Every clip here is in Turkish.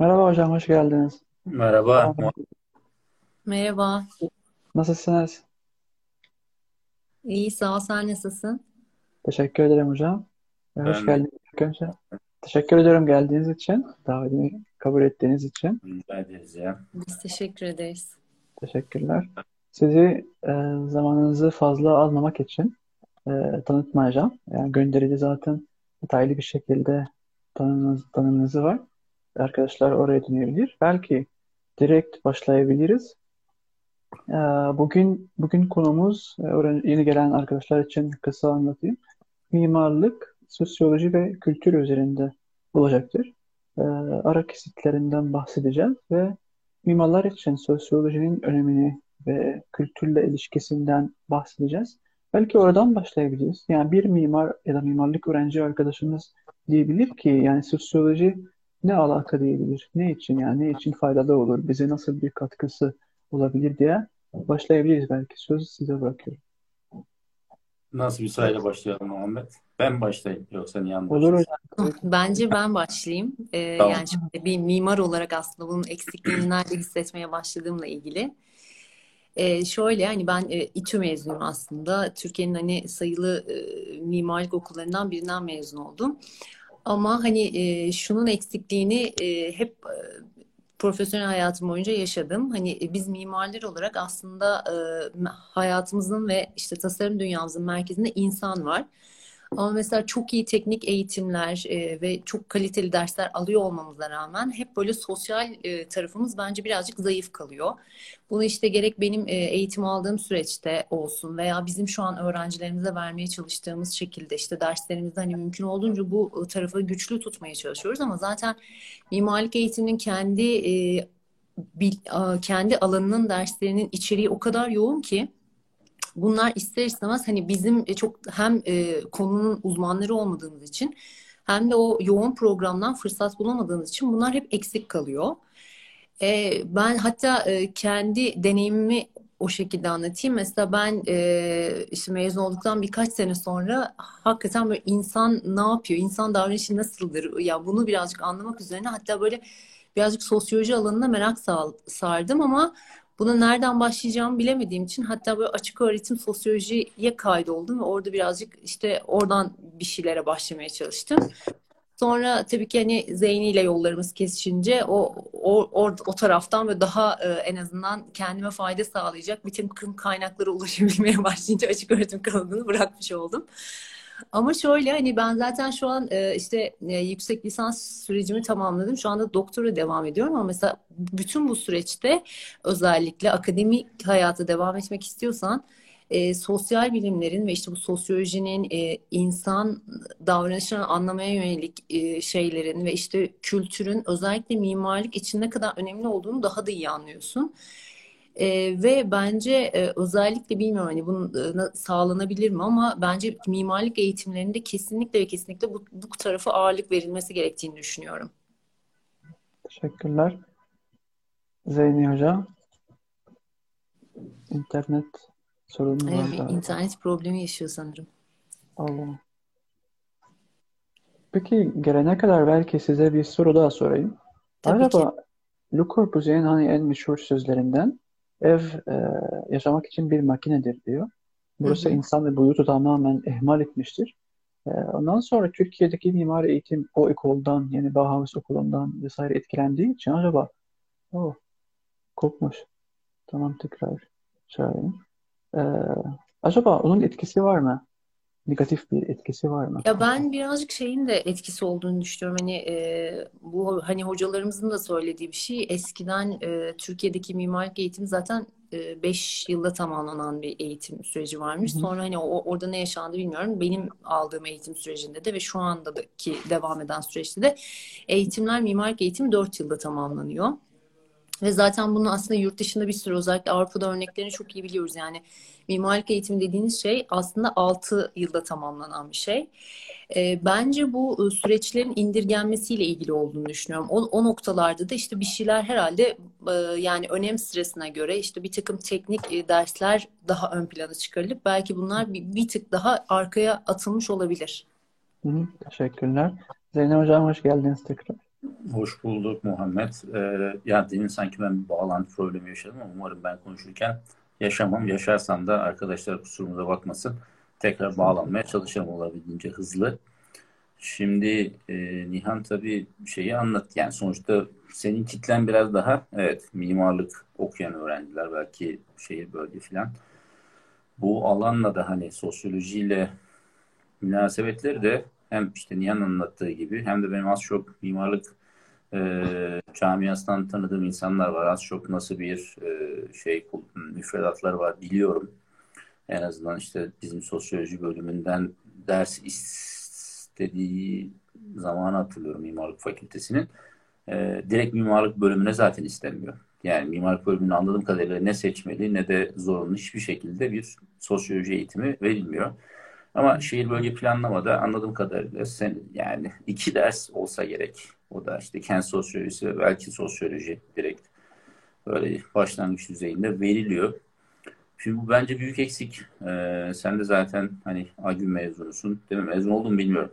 Merhaba hocam, hoş geldiniz. Merhaba. Merhaba. Nasılsınız? İyi, sağ ol. Sen nasılsın? Teşekkür ederim hocam. Hoş geldiniz. Teşekkür ediyorum geldiğiniz için, davetimi kabul ettiğiniz için. Biz teşekkür ederiz. Teşekkürler. Sizi zamanınızı fazla almamak için tanıtmayacağım. Yani gönderide zaten detaylı bir şekilde tanımınızı var. Arkadaşlar oraya dönebilir. Belki direkt başlayabiliriz. Bugün konumuz, yeni gelen arkadaşlar için kısa anlatayım. Mimarlık, sosyoloji ve kültür üzerinde olacaktır. Ara kesitlerinden bahsedeceğiz ve mimarlar için sosyolojinin önemini ve kültürle ilişkisinden bahsedeceğiz. Belki oradan başlayabiliriz. Yani bir mimar ya da mimarlık öğrenci arkadaşımız diyebilir ki, yani sosyoloji ne alaka diyebilir, ne için, yani ne için faydalı olur, bize nasıl bir katkısı olabilir diye başlayabiliriz belki. Sözü size bırakıyorum. Nasıl bir sırayla başlayalım Muhammed? Ben başlayayım, yoksa yanlış. Olur hocam. Bence ben başlayayım. Tamam. Yani şimdi bir mimar olarak aslında bunun eksikliğini nerede hissetmeye başladığımla ilgili. Şöyle, hani ben İTÜ mezunum aslında. Türkiye'nin hani sayılı mimarlık okullarından birinden mezun oldum. Ama hani şunun eksikliğini hep profesyonel hayatım boyunca yaşadım. Hani biz mimarlar olarak aslında hayatımızın ve işte tasarım dünyamızın merkezinde insan var. Ama mesela çok iyi teknik eğitimler ve çok kaliteli dersler alıyor olmamıza rağmen hep böyle sosyal tarafımız bence birazcık zayıf kalıyor. Bunu işte gerek benim eğitim aldığım süreçte olsun veya bizim şu an öğrencilerimize vermeye çalıştığımız şekilde işte derslerimizde hani mümkün olduğunca bu tarafı güçlü tutmaya çalışıyoruz. Ama zaten mimarlık eğitiminin kendi alanının derslerinin içeriği o kadar yoğun ki bunlar ister istemez hani bizim çok hem konunun uzmanları olmadığımız için hem de o yoğun programdan fırsat bulamadığımız için bunlar hep eksik kalıyor. Ben hatta kendi deneyimimi o şekilde anlatayım. Mesela ben işte mezun olduktan birkaç sene sonra hakikaten böyle insan ne yapıyor, insan davranışı nasıldır, ya bunu birazcık anlamak üzerine hatta böyle birazcık sosyoloji alanına merak sardım ama bunu nereden başlayacağımı bilemediğim için hatta böyle açık öğretim sosyolojiye kaydoldum ve orada birazcık işte oradan bir şeylere başlamaya çalıştım. Sonra tabii ki hani Zeyni ile yollarımız kesişince o taraftan ve daha en azından kendime fayda sağlayacak bütün kaynaklara ulaşabilmeye başlayınca açık öğretim kanalını bırakmış oldum. Ama şöyle, hani ben zaten şu an işte yüksek lisans sürecimi tamamladım. Şu anda doktora devam ediyorum ama mesela bütün bu süreçte özellikle akademik hayata devam etmek istiyorsan sosyal bilimlerin ve işte bu sosyolojinin insan davranışını anlamaya yönelik şeylerin ve işte kültürün özellikle mimarlık için ne kadar önemli olduğunu daha da iyi anlıyorsun. Ve bence özellikle bilmiyorum hani bunun sağlanabilir mi ama bence mimarlık eğitimlerinde kesinlikle ve kesinlikle bu tarafa ağırlık verilmesi gerektiğini düşünüyorum. Teşekkürler. Zeyni Hoca. İnternet sorunu var. Evet, internet problemi yaşıyor sanırım. Allah'ım. Peki gelene kadar belki size bir soru daha sorayım. Tabii ki. Le Corbusier'in hani en meşhur sözlerinden ev yaşamak için bir makinedir diyor. Burası insan ve boyutu tamamen ihmal etmiştir. Ondan sonra Türkiye'deki mimari eğitim o okuldan, yani Bauhaus okulundan vesaire etkilendiği için acaba kopmuş. Tamam, tekrar çağırayım. Acaba onun etkisi var mı? Negatif bir etkisi var mı? Ya ben birazcık şeyin de etkisi olduğunu düşünüyorum. Hani bu hani hocalarımızın da söylediği bir şey. Eskiden Türkiye'deki mimarlık eğitimi zaten 5 yılda tamamlanan bir eğitim süreci varmış. Sonra hani orada ne yaşandı bilmiyorum. Benim aldığım eğitim sürecinde de ve şu andaki devam eden süreçte de eğitimler, mimarlık eğitimi 4 yılda tamamlanıyor. Ve zaten bunun aslında yurt dışında bir sürü, özellikle Avrupa'da örneklerini çok iyi biliyoruz. Yani mimarlık eğitimi dediğiniz şey aslında 6 yılda tamamlanan bir şey. Bence bu süreçlerin indirgenmesiyle ilgili olduğunu düşünüyorum. O noktalarda da işte bir şeyler herhalde yani önem sırasına göre işte bir takım teknik dersler daha ön plana çıkarılıp belki bunlar bir tık daha arkaya atılmış olabilir. Teşekkürler. Zeynep Hocam, hoş geldiniz tekrar. Hoş bulduk Muhammed. Ya demin sanki ben bağlantı problemi yaşadım ama umarım ben konuşurken yaşamam. Yaşarsam da arkadaşlar kusurumuza bakmasın. Tekrar bağlanmaya çalışalım olabildiğince hızlı. Şimdi Nihan tabii şeyi anlat. Yani sonuçta senin kitlen biraz daha mimarlık okuyan öğrenciler belki şehir bölge falan. Bu alanla da hani sosyolojiyle münasebetleri de hem işte Nihan anlattığı gibi hem de benim az çok mimarlık camiasından tanıdığım insanlar var. Az çok nasıl bir müfredatları var biliyorum. En azından işte bizim sosyoloji bölümünden ders istediği zamanı hatırlıyorum mimarlık fakültesinin. Direkt mimarlık bölümüne zaten istemiyor. Yani mimarlık bölümünü anladığım kadarıyla ne seçmeli ne de zorunlu hiçbir şekilde bir sosyoloji eğitimi verilmiyor. Ama şehir bölge planlamada anladığım kadarıyla yani 2 ders olsa gerek. O da işte kent sosyolojisi ve belki sosyoloji direkt böyle başlangıç düzeyinde veriliyor. Şimdi bu bence büyük eksik. Sen de zaten hani AGÜ mezunusun değil mi? Mezun oldun bilmiyorum.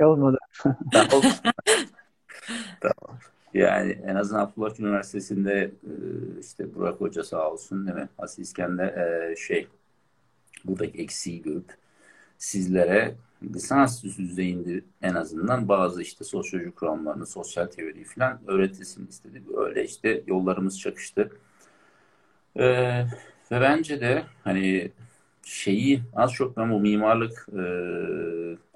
Olmadı. Tamam. Yani en azından Abdullah Gül Üniversitesi'nde işte Burak Hoca sağ olsun değil mi? Asil İskender'de buradaki eksiği görüp sizlere lisans düzeyinde en azından bazı işte sosyoloji kuramlarını, sosyal teoriyi falan öğretilsin istedi. Öyle işte yollarımız çakıştı. Ve bence de hani şeyi az çok ben bu mimarlık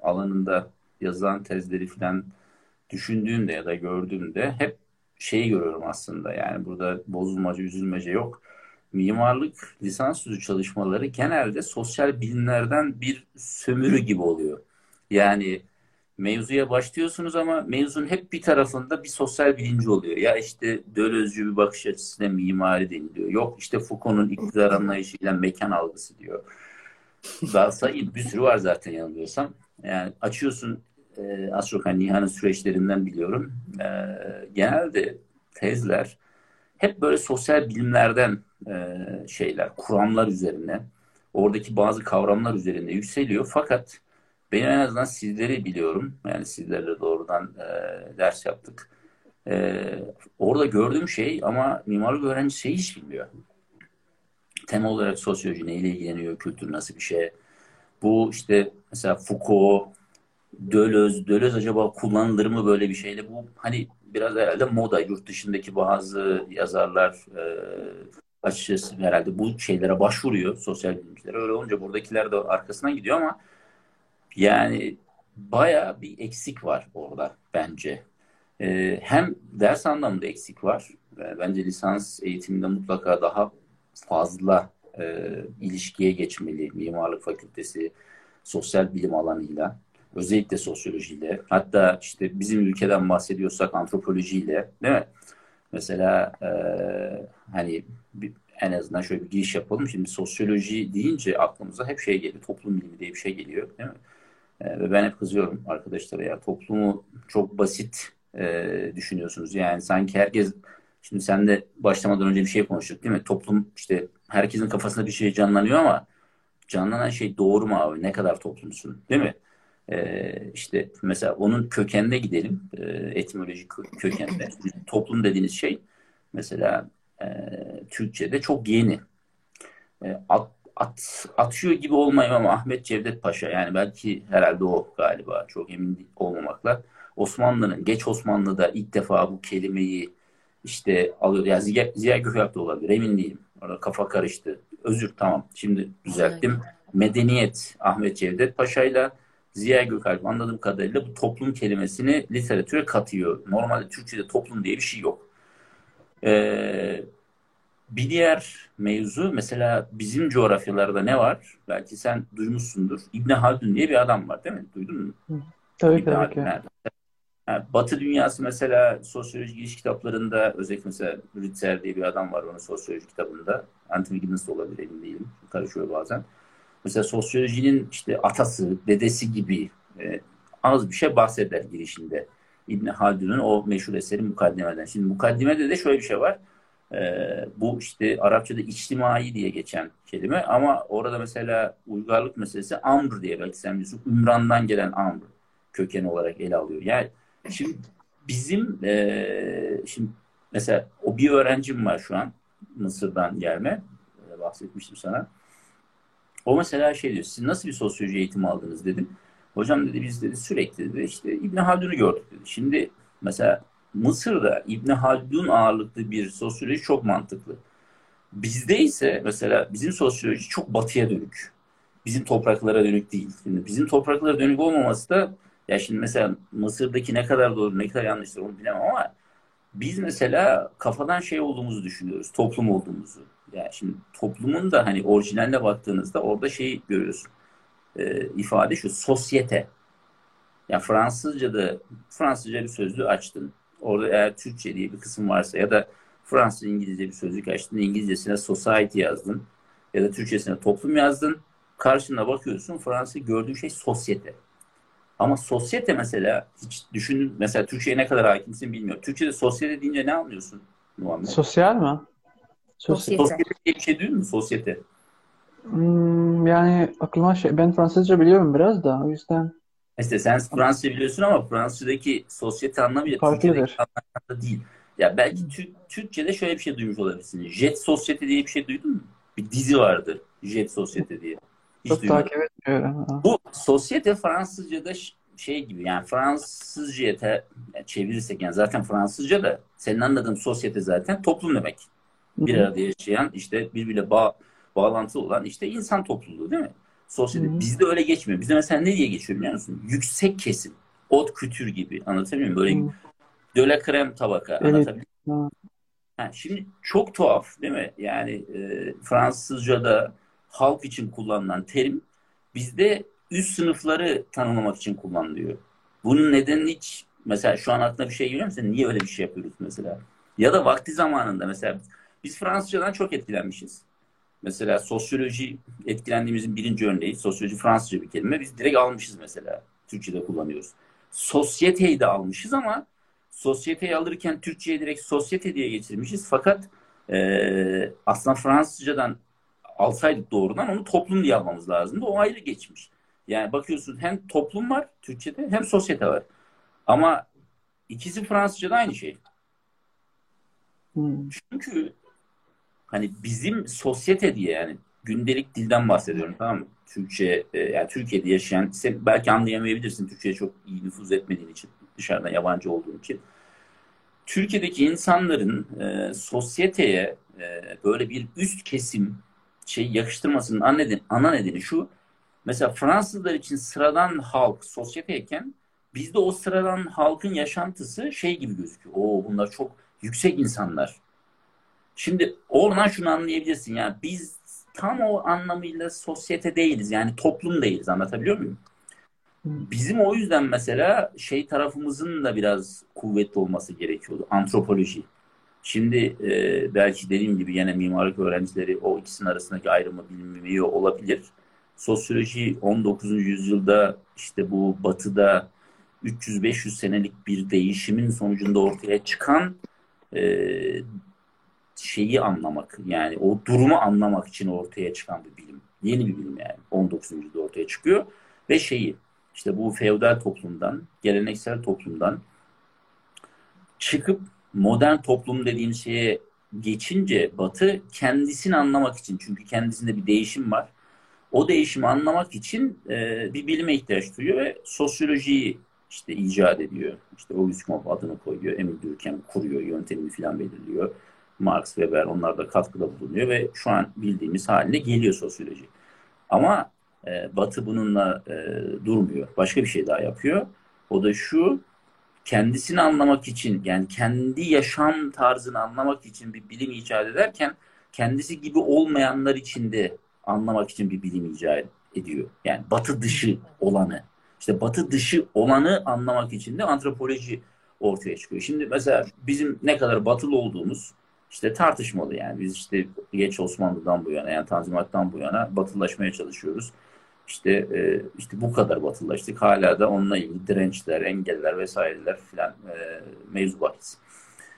alanında yazılan tezleri falan düşündüğümde ya da gördüğümde hep şeyi görüyorum aslında. Yani burada bozulmaca, üzülmece yok. Mimarlık lisansüstü çalışmaları genelde sosyal bilimlerden bir sömürü gibi oluyor. Yani mevzuya başlıyorsunuz ama mevzunun hep bir tarafında bir sosyal bilimci oluyor. Ya işte Deleuze'cü bir bakış açısıyla mimari deniliyor. Yok işte Foucault'un iktidar anlayışıyla mekan algısı diyor. Daha sayı bir sürü var zaten yanılıyorsam. Yani açıyorsun az çok hani Nihan'ın süreçlerinden biliyorum. Genelde tezler hep böyle sosyal bilimlerden şeyler, kuramlar üzerine, oradaki bazı kavramlar üzerinde yükseliyor. Fakat benim en azından sizleri biliyorum. Yani sizlerle doğrudan ders yaptık. Orada gördüğüm şey ama mimarlık öğrencisi şeyi hiç bilmiyor. Temel olarak sosyoloji neyle ilgileniyor, kültür nasıl bir şey. Bu işte mesela Foucault, Deleuze acaba kullanılır mı böyle bir şeyle? Bu hani biraz herhalde moda. Yurt dışındaki bazı yazarlar açıkçası herhalde bu şeylere başvuruyor. Sosyal bilimcilere. Öyle olunca buradakiler de arkasından gidiyor ama yani bayağı bir eksik var orada bence. Hem ders anlamında eksik var. Bence lisans eğitiminde mutlaka daha fazla ilişkiye geçmeli. Mimarlık fakültesi sosyal bilim alanıyla. Özellikle sosyolojiyle, hatta işte bizim ülkeden bahsediyorsak antropolojiyle, değil mi? Mesela hani en azından şöyle bir giriş yapalım. Şimdi sosyoloji deyince aklımıza hep şey geliyor, toplum bilimi diye bir şey geliyor, değil mi? Ve ben hep kızıyorum arkadaşlara ya toplumu çok basit düşünüyorsunuz. Yani sanki herkes, şimdi sen de başlamadan önce bir şey konuştuk, değil mi? Toplum işte herkesin kafasında bir şey canlanıyor ama canlanan şey doğru mu abi? Ne kadar toplumsun, değil mi? İşte mesela onun kökenine gidelim, etimolojik kökenine. Toplum dediğiniz şey mesela Türkçe'de çok yeni. Atıyor gibi olmayayım ama Ahmet Cevdet Paşa, yani belki herhalde o galiba, çok emin olmamakla. Osmanlı'nın, geç Osmanlı'da ilk defa bu kelimeyi işte alıyor. Yani Ziya Gökalp da olabilir, emin değilim. Orada kafa karıştı. Özür, tamam. Şimdi düzelttim. Medeniyet Ahmet Cevdet Paşa'yla Ziya Gökalp anladığım kadarıyla bu toplum kelimesini literatüre katıyor. Normalde Türkçe'de toplum diye bir şey yok. Bir diğer mevzu mesela bizim coğrafyalarda ne var? Belki sen duymuşsundur. İbn Haldun diye bir adam var değil mi? Duydun mu? Tabii ki. Yani Batı dünyası mesela sosyoloji giriş kitaplarında özellikle mesela Ritzer diye bir adam var onun sosyoloji kitabında. Antinik nasıl olabilir emin değilim. Karışıyor bazen. Mesela sosyolojinin işte atası, dedesi gibi az bir şey bahseder girişinde. İbn Haldun'un o meşhur eseri Mukaddime'den. Şimdi Mukaddime'de de şöyle bir şey var. Bu işte Arapçada içtimai diye geçen kelime ama orada mesela uygarlık meselesi amr diye belki sen biliyorsun. Ümran'dan gelen amr köken olarak ele alıyor. Yani şimdi bizim şimdi mesela o bir öğrencim var şu an Mısır'dan gelme, bahsetmiştim sana. O mesela şey diyor, siz nasıl bir sosyoloji eğitimi aldınız dedim. Hocam dedi biz dedi sürekli dedi işte İbn Haldun'u gördük dedi. Şimdi mesela Mısır'da İbn Haldun ağırlıklı bir sosyoloji çok mantıklı. Bizde ise mesela bizim sosyoloji çok batıya dönük. Bizim topraklara dönük değil. Şimdi bizim topraklara dönük olmaması da ya şimdi mesela Mısır'daki ne kadar doğru ne kadar yanlıştır onu bilemem ama biz mesela kafadan şey olduğumuzu düşünüyoruz. Toplum olduğumuzu. Yani şimdi toplumun da hani orijinaline baktığınızda orada şeyi görüyorsun. İfade şu, sosyete. Yani Fransızca bir sözlüğü açtın. Orada eğer Türkçe diye bir kısım varsa ya da Fransız İngilizce bir sözlük açtın. İngilizcesine society yazdın. Ya da Türkçesine toplum yazdın. Karşına bakıyorsun Fransız gördüğün şey sosyete. Ama sosyete mesela hiç düşünün. Mesela Türkçe'ye ne kadar hakimsin bilmiyorum. Türkçe'de sosyete deyince ne anlıyorsun? Sosyal mi? Sosyete. Sosyete diye bir şey duyuyor musun? Sosyete. Yani aklıma şey, ben Fransızca biliyorum biraz da o yüzden. İşte sen Fransızca biliyorsun ama Fransızca'daki sosyete anlamıyla Türkçe'deki anlamda değil. Ya belki Türkçe'de şöyle bir şey duymuş olabilirsin. Jet Sosyete diye bir şey duydun mu? Bir dizi vardı. Jet Sosyete diye. Hiç takip etmiyorum. Bu sosyete Fransızca'da şey gibi yani Fransızca'ya çevirirsek yani zaten Fransızca da senin anladığın sosyete zaten toplum demek. Bir arada yaşayan işte birbiriyle bağlantılı olan işte insan topluluğu değil mi? Sosyete. Bizde öyle geçmiyor. Bizde mesela ne diye geçiyor biliyor musun? Yüksek kesim. Ot kütür gibi. Anlatabiliyor muyum? Böyle döle krem tabaka. Evet. Anlatabiliyor muyum? Ha, şimdi çok tuhaf değil mi? Yani Fransızca'da halk için kullanılan terim bizde üst sınıfları tanımlamak için kullanılıyor. Bunun nedeni hiç mesela şu an aklına bir şey geliyor mu? Niye öyle bir şey yapıyoruz mesela? Ya da vakti zamanında mesela biz Fransızcadan çok etkilenmişiz. Mesela sosyoloji etkilendiğimizin birinci örneği. Sosyoloji Fransızca bir kelime. Biz direkt almışız mesela. Türkçe'de kullanıyoruz. Sosyeteyi de almışız ama sosyeteyi alırken Türkçe'ye direkt sosyete diye geçirmişiz. Fakat aslında Fransızcadan alsaydık doğrudan onu toplum diye almamız lazımdı. O ayrı geçmiş. Yani bakıyorsun hem toplum var Türkçe'de hem sosyete var. Ama ikisi Fransızca'da aynı şey. Çünkü hani bizim sosyete diye yani gündelik dilden bahsediyorum tamam mı? Türkçe yani Türkiye'de yaşayan sen belki anlayamayabilirsin Türkçe'ye çok iyi nüfuz etmediğin için dışarıdan yabancı olduğun için. Türkiye'deki insanların sosyeteye böyle bir üst kesim şey yakıştırmasının ana nedeni şu. Mesela Fransızlar için sıradan halk sosyeteyken bizde o sıradan halkın yaşantısı şey gibi gözüküyor. Oo bunlar çok yüksek insanlar. Şimdi oradan şunu anlayabilirsin. Yani biz tam o anlamıyla sosyete değiliz. Yani toplum değiliz. Anlatabiliyor muyum? Bizim o yüzden mesela şey tarafımızın da biraz kuvvetli olması gerekiyordu. Antropoloji. Şimdi belki dediğim gibi yine mimarlık öğrencileri o ikisinin arasındaki ayrımı bilmiyor olabilir. Sosyoloji 19. yüzyılda işte bu batıda 300-500 senelik bir değişimin sonucunda ortaya çıkan şeyi anlamak yani o durumu anlamak için ortaya çıkan bir bilim. Yeni bir bilim yani 19. yüzyılda ortaya çıkıyor ve şeyi işte bu feodal toplumdan, geleneksel toplumdan çıkıp modern toplum dediğim şeye geçince Batı kendisini anlamak için çünkü kendisinde bir değişim var. O değişimi anlamak için bir bilime ihtiyaç duyuyor ve sosyolojiyi işte icat ediyor. İşte o Oğuzkumov adını koyuyor. Emile Durkheim kuruyor. Yöntemini filan belirliyor. Marx, Weber onlar da katkıda bulunuyor ve şu an bildiğimiz haline geliyor sosyoloji. Ama Batı bununla durmuyor. Başka bir şey daha yapıyor. O da şu kendisini anlamak için yani kendi yaşam tarzını anlamak için bir bilim icat ederken kendisi gibi olmayanlar için de anlamak için bir bilim icat ediyor. Yani Batı dışı olanı. İşte Batı dışı olanı anlamak için de antropoloji ortaya çıkıyor. Şimdi mesela bizim ne kadar batılı olduğumuz işte tartışmalı yani. Biz işte geç Osmanlı'dan bu yana yani Tanzimat'tan bu yana batılılaşmaya çalışıyoruz. İşte bu kadar batılılaştık. Hala da onunla ilgili dirençler, engeller vesaireler filan mevzu bahis.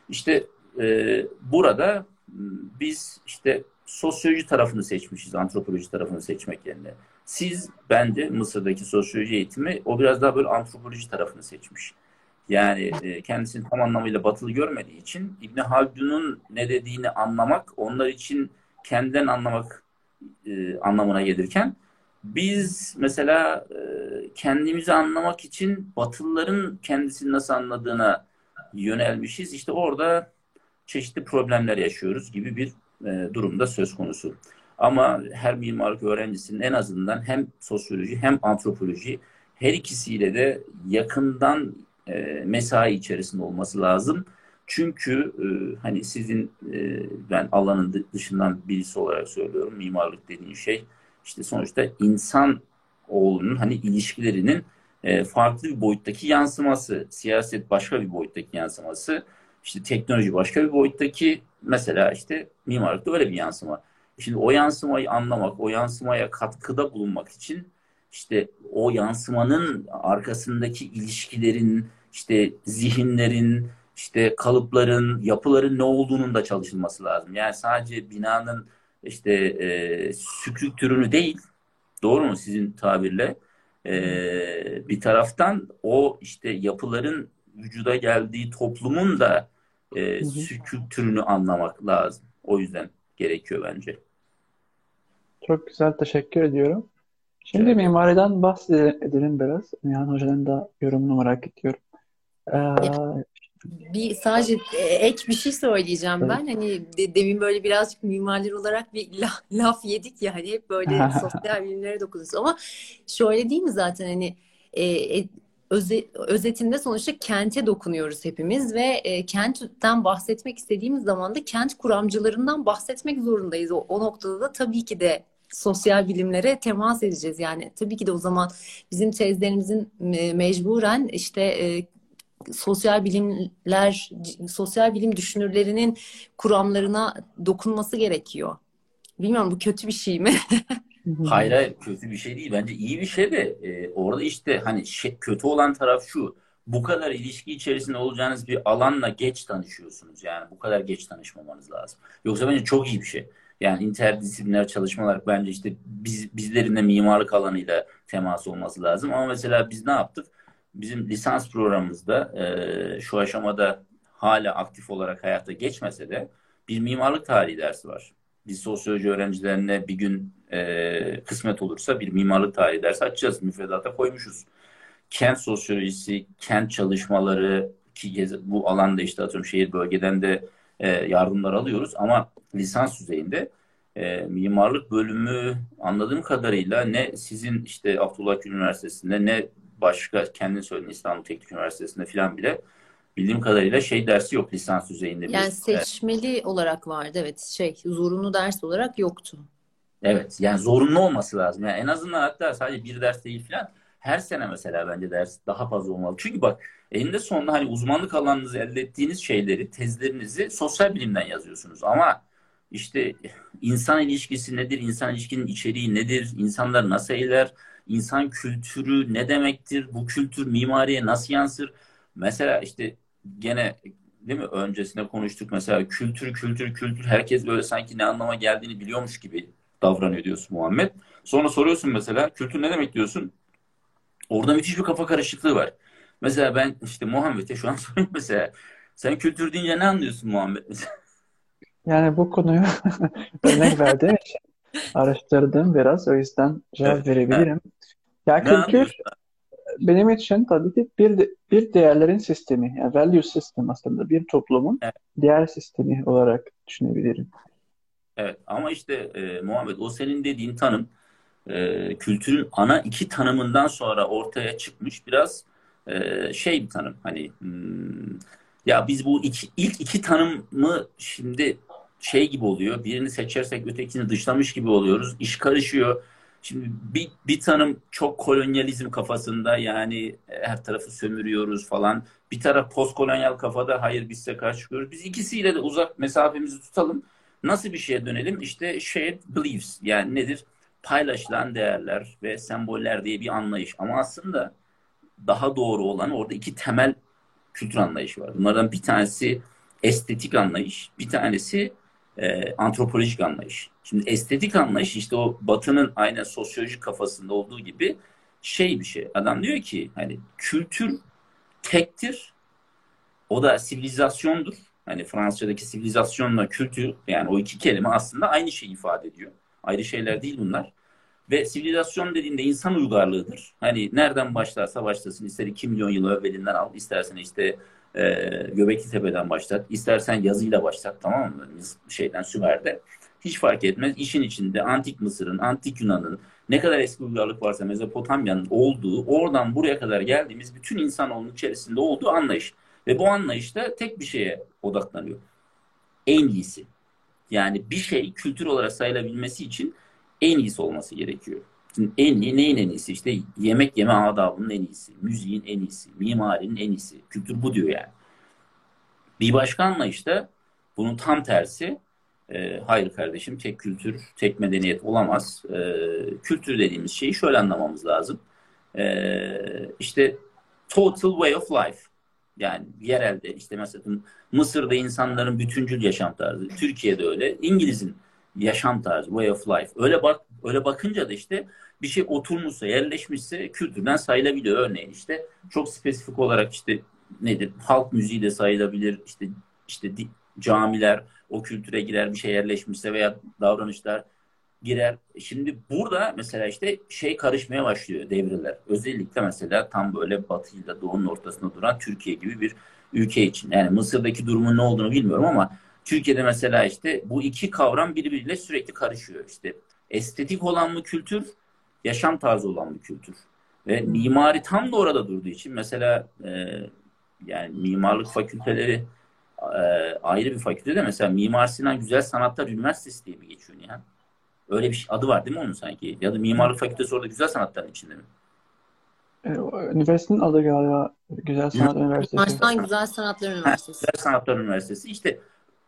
İşte burada biz işte sosyoloji tarafını seçmişiz, antropoloji tarafını seçmek yerine. Siz bence Mısır'daki sosyoloji eğitimi o biraz daha böyle antropoloji tarafını seçmiş. Yani kendisini tam anlamıyla batılı görmediği için İbn Haldun'un ne dediğini anlamak, onlar için kendinden anlamak anlamına gelirken, biz mesela kendimizi anlamak için Batılıların kendisini nasıl anladığına yönelmişiz. İşte orada çeşitli problemler yaşıyoruz gibi bir durumda söz konusu. Ama her mimarlık öğrencisinin en azından hem sosyoloji hem antropoloji, her ikisiyle de yakından mesai içerisinde olması lazım. Çünkü hani sizin, ben alanın dışından birisi olarak söylüyorum, mimarlık dediğin şey işte sonuçta insan oğlunun hani ilişkilerinin farklı bir boyuttaki yansıması, siyaset başka bir boyuttaki yansıması, işte teknoloji başka bir boyuttaki, mesela işte mimarlıkta öyle bir yansıma. Şimdi o yansımayı anlamak, o yansımaya katkıda bulunmak için işte o yansımanın arkasındaki ilişkilerin, işte zihinlerin, işte kalıpların, yapıların ne olduğunun da çalışılması lazım. Yani sadece binanın işte strüktürünü değil, doğru mu sizin tabirle? Bir taraftan o işte yapıların vücuda geldiği toplumun da strüktürünü anlamak lazım. O yüzden gerekiyor bence. Çok güzel, teşekkür ediyorum. Şimdi evet, mimariden bahsedelim biraz. Nihan Hoca'nın da yorumunu merak ediyorum. Bir sadece ek bir şey söyleyeceğim ben. Hani demin böyle birazcık mimarlar olarak bir laf yedik ya, hani hep böyle sosyal bilimlere dokunuyoruz. Ama şöyle değil mi zaten, hani özetinde sonuçta kente dokunuyoruz hepimiz ve kentten bahsetmek istediğimiz zaman da kent kuramcılarından bahsetmek zorundayız. O noktada da tabii ki de sosyal bilimlere temas edeceğiz. Yani tabii ki de o zaman bizim tezlerimizin mecburen işte sosyal bilim düşünürlerinin kuramlarına dokunması gerekiyor. Bilmiyorum, bu kötü bir şey mi? Hayır, kötü bir şey değil. Bence iyi bir şey de orada işte hani kötü olan taraf şu. Bu kadar ilişki içerisinde olacağınız bir alanla geç tanışıyorsunuz. Yani bu kadar geç tanışmamanız lazım. Yoksa bence çok iyi bir şey. Yani interdisipliner çalışmalar bence işte bizlerin de mimarlık alanıyla temas olması lazım. Ama mesela biz ne yaptık? Bizim lisans programımızda şu aşamada hala aktif olarak hayata geçmese de bir mimarlık tarihi dersi var. Biz sosyoloji öğrencilerine bir gün kısmet olursa bir mimarlık tarihi dersi açacağız. Müfredata koymuşuz. Kent sosyolojisi, kent çalışmaları, ki bu alanda işte atıyorum şehir bölgeden de yardımlar alıyoruz. Ama lisans düzeyinde mimarlık bölümü anladığım kadarıyla ne sizin işte Abdullah Gül Üniversitesi'nde, ne başka kendin söylediğin İstanbul Teknik Üniversitesi'nde filan bile bildiğim kadarıyla şey dersi yok lisans düzeyinde. Yani seçmeli olarak vardı, evet, zorunlu ders olarak yoktu. Evet, yani zorunlu olması lazım. Yani en azından hatta sadece bir ders değil filan, her sene mesela bence ders daha fazla olmalı. Çünkü bak eninde sonunda hani uzmanlık alanınızı elde ettiğiniz şeyleri, tezlerinizi sosyal bilimden yazıyorsunuz ama işte insan ilişkisi nedir, insan ilişkinin içeriği nedir, insanlar nasıl eyler, İnsan kültürü ne demektir? Bu kültür mimariye nasıl yansır? Mesela işte gene değil mi? Öncesinde konuştuk mesela kültür. Herkes böyle sanki ne anlama geldiğini biliyormuş gibi davranıyor diyorsun Muhammed. Sonra soruyorsun mesela kültür ne demek diyorsun. Orada müthiş bir kafa karışıklığı var. Mesela ben işte Muhammed'e şu an soruyorum mesela. Sen kültür deyince ne anlıyorsun Muhammed mesela? Yani bu konuyu örnek verdi. Araştırdım biraz, o yüzden cevap verebilirim. Ya kültür benim için tabii ki bir değerlerin sistemi, yani value system aslında bir toplumun değer sistemi olarak düşünebilirim. Evet, ama işte Muhammed, o senin dediğin tanım kültürün ana iki tanımından sonra ortaya çıkmış biraz bir tanım. Hani ya biz bu ilk iki tanımı şimdi gibi oluyor. Birini seçersek ötekini dışlamış gibi oluyoruz. İş karışıyor. Şimdi bir tanım çok kolonyalizm kafasında, yani her tarafı sömürüyoruz falan. Bir taraf postkolonyal kafada, hayır biz size karşı çıkıyoruz. Biz ikisiyle de uzak mesafemizi tutalım. Nasıl bir şeye dönelim? İşte shared beliefs, yani nedir? Paylaşılan değerler ve semboller diye bir anlayış. Ama aslında daha doğru olan orada iki temel kültür anlayışı var. Bunlardan bir tanesi estetik anlayış, bir tanesi antropolojik anlayış. Şimdi estetik anlayış işte o Batı'nın aynen sosyolojik kafasında olduğu gibi bir şey. Adam diyor ki hani kültür tektir O da sivilizasyondur. Hani Fransızca'daki sivilizasyonla kültür, yani o iki kelime aslında aynı şeyi ifade ediyor. Ayrı şeyler değil bunlar. Ve sivilizasyon dediğinde insan uygarlığıdır. Hani nereden başlarsa başlasın, ister 2 milyon yıl evvelinden al, istersen işte Göbekli Tepe'den başlat, istersen yazıyla başlat, tamam mı? Şeyden, Sümer'de. Hiç fark etmez. İşin içinde Antik Mısır'ın, Antik Yunan'ın, ne kadar eski uygarlık varsa Mezopotamya'nın olduğu, oradan buraya kadar geldiğimiz bütün insanoğlunun içerisinde olduğu anlayış. Ve bu anlayışta tek bir şeye odaklanıyor. En iyisi. Yani bir şey kültür olarak sayılabilmesi için en iyisi olması gerekiyor. Şimdi en iyi, neyin en iyisi? İşte yemek yeme adabının en iyisi, müziğin en iyisi, mimarinin en iyisi. Kültür bu diyor yani. Bir başka anlayışta bunun tam tersi. Hayır kardeşim, tek kültür, tek medeniyet olamaz. Kültür dediğimiz şeyi şöyle anlamamız lazım. İşte total way of life. Yani yerelde işte mesela Mısır'da insanların bütüncül yaşam tarzı, Türkiye'de öyle, İngiliz'in yaşam tarzı, way of life. Öyle bakınca da işte bir şey oturmuşsa, yerleşmişse kültürden sayılabiliyor. Örneğin işte çok spesifik olarak işte nedir? Halk müziği de sayılabilir. İşte camiler o kültüre girer, bir şey yerleşmişse veya davranışlar girer. Şimdi burada mesela işte şey karışmaya başlıyor devreler. Özellikle mesela tam böyle batıyla doğunun ortasında duran Türkiye gibi bir ülke için. Yani Mısır'daki durumun ne olduğunu bilmiyorum ama Türkiye'de mesela işte bu iki kavram birbiriyle sürekli karışıyor. İşte estetik olan mı kültür, yaşam tarzı olan mı kültür? Ve mimari tam da orada durduğu için mesela yani mimarlık fakülteleri ayrı bir fakültede, mesela Mimar Sinan Güzel Sanatlar Üniversitesi diye mi geçiyor yani? Öyle bir şey, adı var değil mi onun sanki? Ya da Mimarlık Fakültesi orada Güzel Sanatlar'ın içinde mi? Üniversitenin adı galiba Güzel Sanat Üniversitesi. Mimar Güzel Sanatlar Üniversitesi. Güzel Sanatlar Üniversitesi. İşte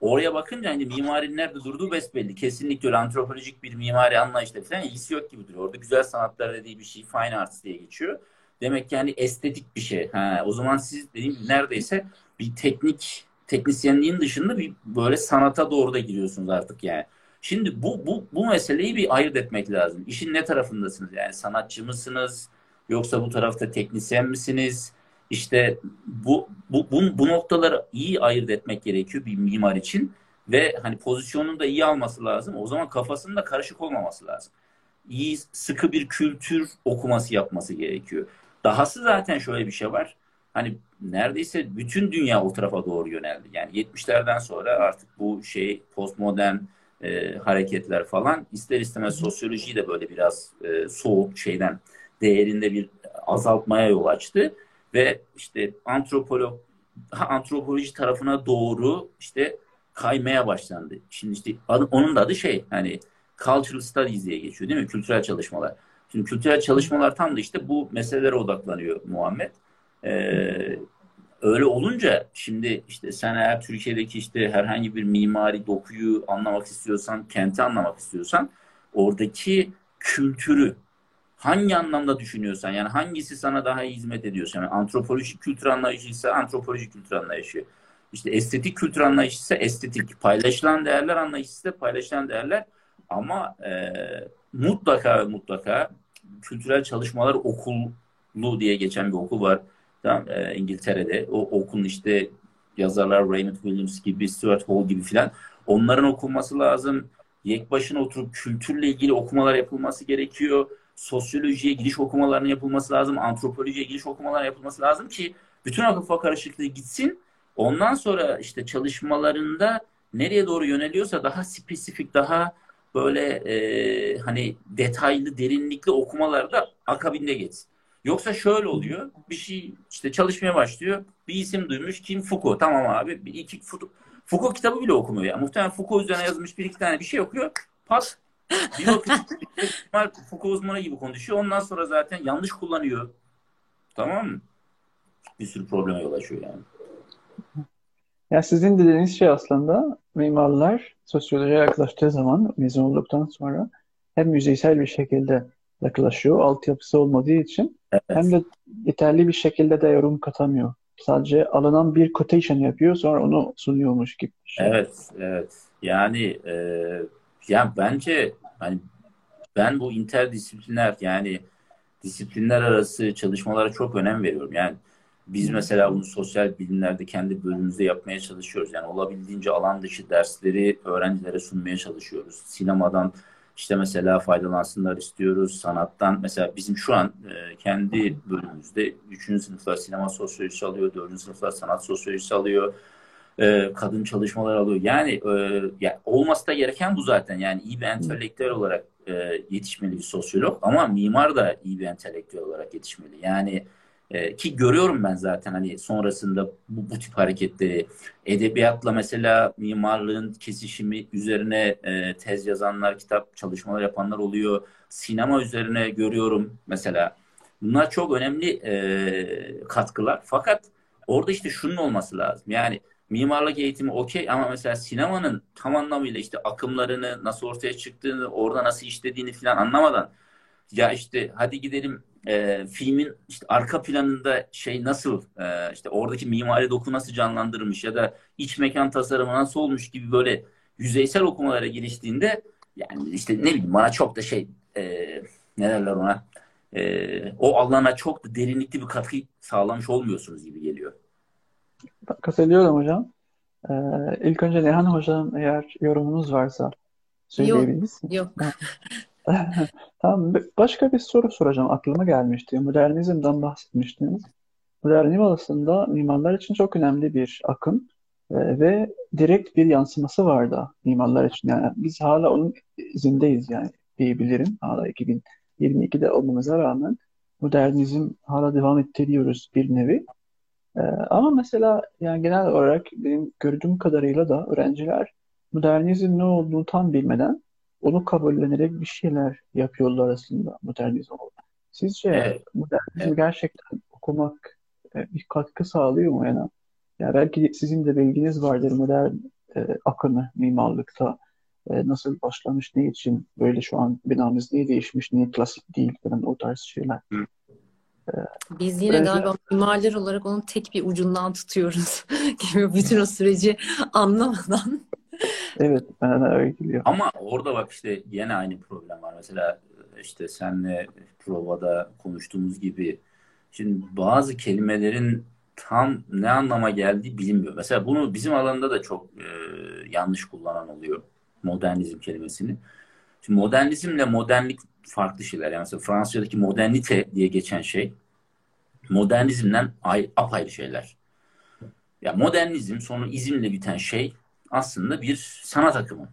oraya bakınca hani mimarinin nerede durduğu besbelli. Kesinlikle öyle antropolojik bir mimari anlayışla falan ilgisi yok gibi duruyor. Orada Güzel Sanatlar dediği bir şey Fine Arts diye geçiyor. Demek ki hani estetik bir şey. Ha, o zaman siz dediğim gibi neredeyse bir teknisyenliğin dışında bir böyle sanata doğru da giriyorsunuz artık yani. Şimdi bu meseleyi bir ayırt etmek lazım. İşin ne tarafındasınız? Yani sanatçı mısınız? Yoksa bu tarafta teknisyen misiniz? İşte bu noktaları iyi ayırt etmek gerekiyor bir mimar için. Ve hani pozisyonunu da iyi alması lazım. O zaman kafasının da karışık olmaması lazım. İyi, sıkı bir kültür okuması yapması gerekiyor. Dahası zaten şöyle bir şey var. Hani neredeyse bütün dünya o tarafa doğru yöneldi. Yani 70'lerden sonra artık bu şey postmodern hareketler falan ister istemez sosyolojiyi de böyle biraz soğuk şeyden, değerinde bir azaltmaya yol açtı ve işte antropoloji tarafına doğru işte kaymaya başlandı. Şimdi işte onun da adı şey, hani cultural studies diye geçiyor değil mi? Kültürel çalışmalar. Şimdi kültürel çalışmalar tam da işte bu meselelere odaklanıyor Muhammed. Öyle olunca şimdi işte sen eğer Türkiye'deki işte herhangi bir mimari dokuyu anlamak istiyorsan, kenti anlamak istiyorsan, oradaki kültürü hangi anlamda düşünüyorsan, yani hangisi sana daha iyi hizmet ediyorsa, yani antropolojik kültür anlayışıysa antropolojik kültür anlayışı, işte estetik kültür anlayışıysa estetik, paylaşılan değerler anlayışıysa paylaşılan değerler, ama mutlaka kültürel çalışmalar okulu diye geçen bir okul var. Tamam, İngiltere'de o okulun işte yazarlar Raymond Williams gibi, Stuart Hall gibi filan, onların okunması lazım. Yekbaşına oturup kültürle ilgili okumalar yapılması gerekiyor. Sosyolojiye giriş okumalarının yapılması lazım. Antropolojiye giriş okumalarının yapılması lazım ki bütün o kafa karışıklığı gitsin. Ondan sonra işte çalışmalarında nereye doğru yöneliyorsa daha spesifik, daha böyle hani detaylı, derinlikli okumalarda akabinde geçsin. Yoksa şöyle oluyor, bir şey işte çalışmaya başlıyor, bir isim duymuş, kim? Foucault. Tamam abi, Foucault kitabı bile okumuyor ya. Muhtemelen Foucault üzerine yazmış bir iki tane bir şey okuyor, pas. Bir bakıyor, Foucault uzmanı gibi konuşuyor, ondan sonra zaten yanlış kullanıyor. Tamam mı? Bir sürü probleme yol açıyor yani. Ya sizin dediğiniz şey aslında, mimarlar sosyolojiye yaklaştığı zaman, mezun olduktan sonra hem müzeysel bir şekilde yaklaşıyor, altyapısı olmadığı için, evet, hem de yeterli bir şekilde de yorum katamıyor. Sadece alınan bir quotation yapıyor, sonra onu sunuyormuş gibi. Evet, evet. Yani yani bence hani ben bu interdisipliner, yani disiplinler arası çalışmalara çok önem veriyorum. Yani Biz mesela bunu sosyal bilimlerde kendi bölümümüzde yapmaya çalışıyoruz. Yani olabildiğince alan dışı dersleri öğrencilere sunmaya çalışıyoruz. Sinemadan işte mesela faydalansınlar istiyoruz. Sanattan mesela bizim şu an kendi bölümümüzde 3. sınıflar sinema sosyolojisi alıyor, 4. sınıflar sanat sosyolojisi alıyor. Kadın çalışmalar alıyor. Yani, yani olması da gereken bu zaten. Yani iyi bir entelektüel olarak yetişmeli bir sosyolog ama mimar da iyi bir entelektüel olarak yetişmeli. Yani ki görüyorum ben zaten hani sonrasında bu tip hareketleri edebiyatla mesela mimarlığın kesişimi üzerine tez yazanlar, kitap çalışmalar yapanlar oluyor. Sinema üzerine görüyorum mesela. Bunlar çok önemli katkılar. Fakat orada işte şunun olması lazım. Yani mimarlık eğitimi okey ama mesela sinemanın tam anlamıyla işte akımlarını, nasıl ortaya çıktığını, orada nasıl işlediğini falan anlamadan ya işte hadi gidelim filmin işte arka planında şey nasıl, işte oradaki mimari doku nasıl canlandırmış ya da iç mekan tasarımı nasıl olmuş gibi böyle yüzeysel okumalara giriştiğinde yani işte ne bileyim bana çok da şey ne derler ona o alana çok da derinlikli bir katkı sağlamış olmuyorsunuz gibi geliyor. Katılıyorum hocam. İlk önce Nihan hocam eğer yorumunuz varsa söyleyebiliriz. Yok. Tamam, başka bir soru soracağım. Aklıma gelmişti. Modernizmden bahsetmiştiniz. Modernizm aslında mimarlar için çok önemli bir akım ve direkt bir yansıması var da mimarlar için. Yani biz hala onun izindeyiz yani diyebilirim. Hala 2022'de olmamıza rağmen modernizm hala devam ettiriyoruz bir nevi. Ama mesela yani genel olarak benim gördüğüm kadarıyla da öğrenciler modernizm ne olduğunu tam bilmeden onu kabullenerek bir şeyler yapıyorlar aslında modernizm olarak. Sizce modernizm gerçekten okumak bir katkı sağlıyor mu? Yani belki sizin de bilginiz vardır modern akımı mimarlıkta nasıl başlamış, ne için böyle şu an binamız niye değişmiş, niye klasik değil falan o tarz şeyler. Hı. Biz yine galiba mimarlar olarak onun tek bir ucundan tutuyoruz gibi bütün o süreci anlamadan. Evet, bana da öyle geliyor. Ama orada bak işte yine aynı problem var. Mesela işte senle provada konuştuğumuz gibi şimdi bazı kelimelerin tam ne anlama geldiği bilinmiyor. Mesela bunu bizim alanda da çok yanlış kullanan oluyor modernizm kelimesini. Şimdi modernizmle modernlik farklı şeyler. Yani mesela Fransızca'daki modernite diye geçen şey modernizmden apayrı şeyler. Ya modernizm sonu izimle biten şey aslında bir sanat akımı.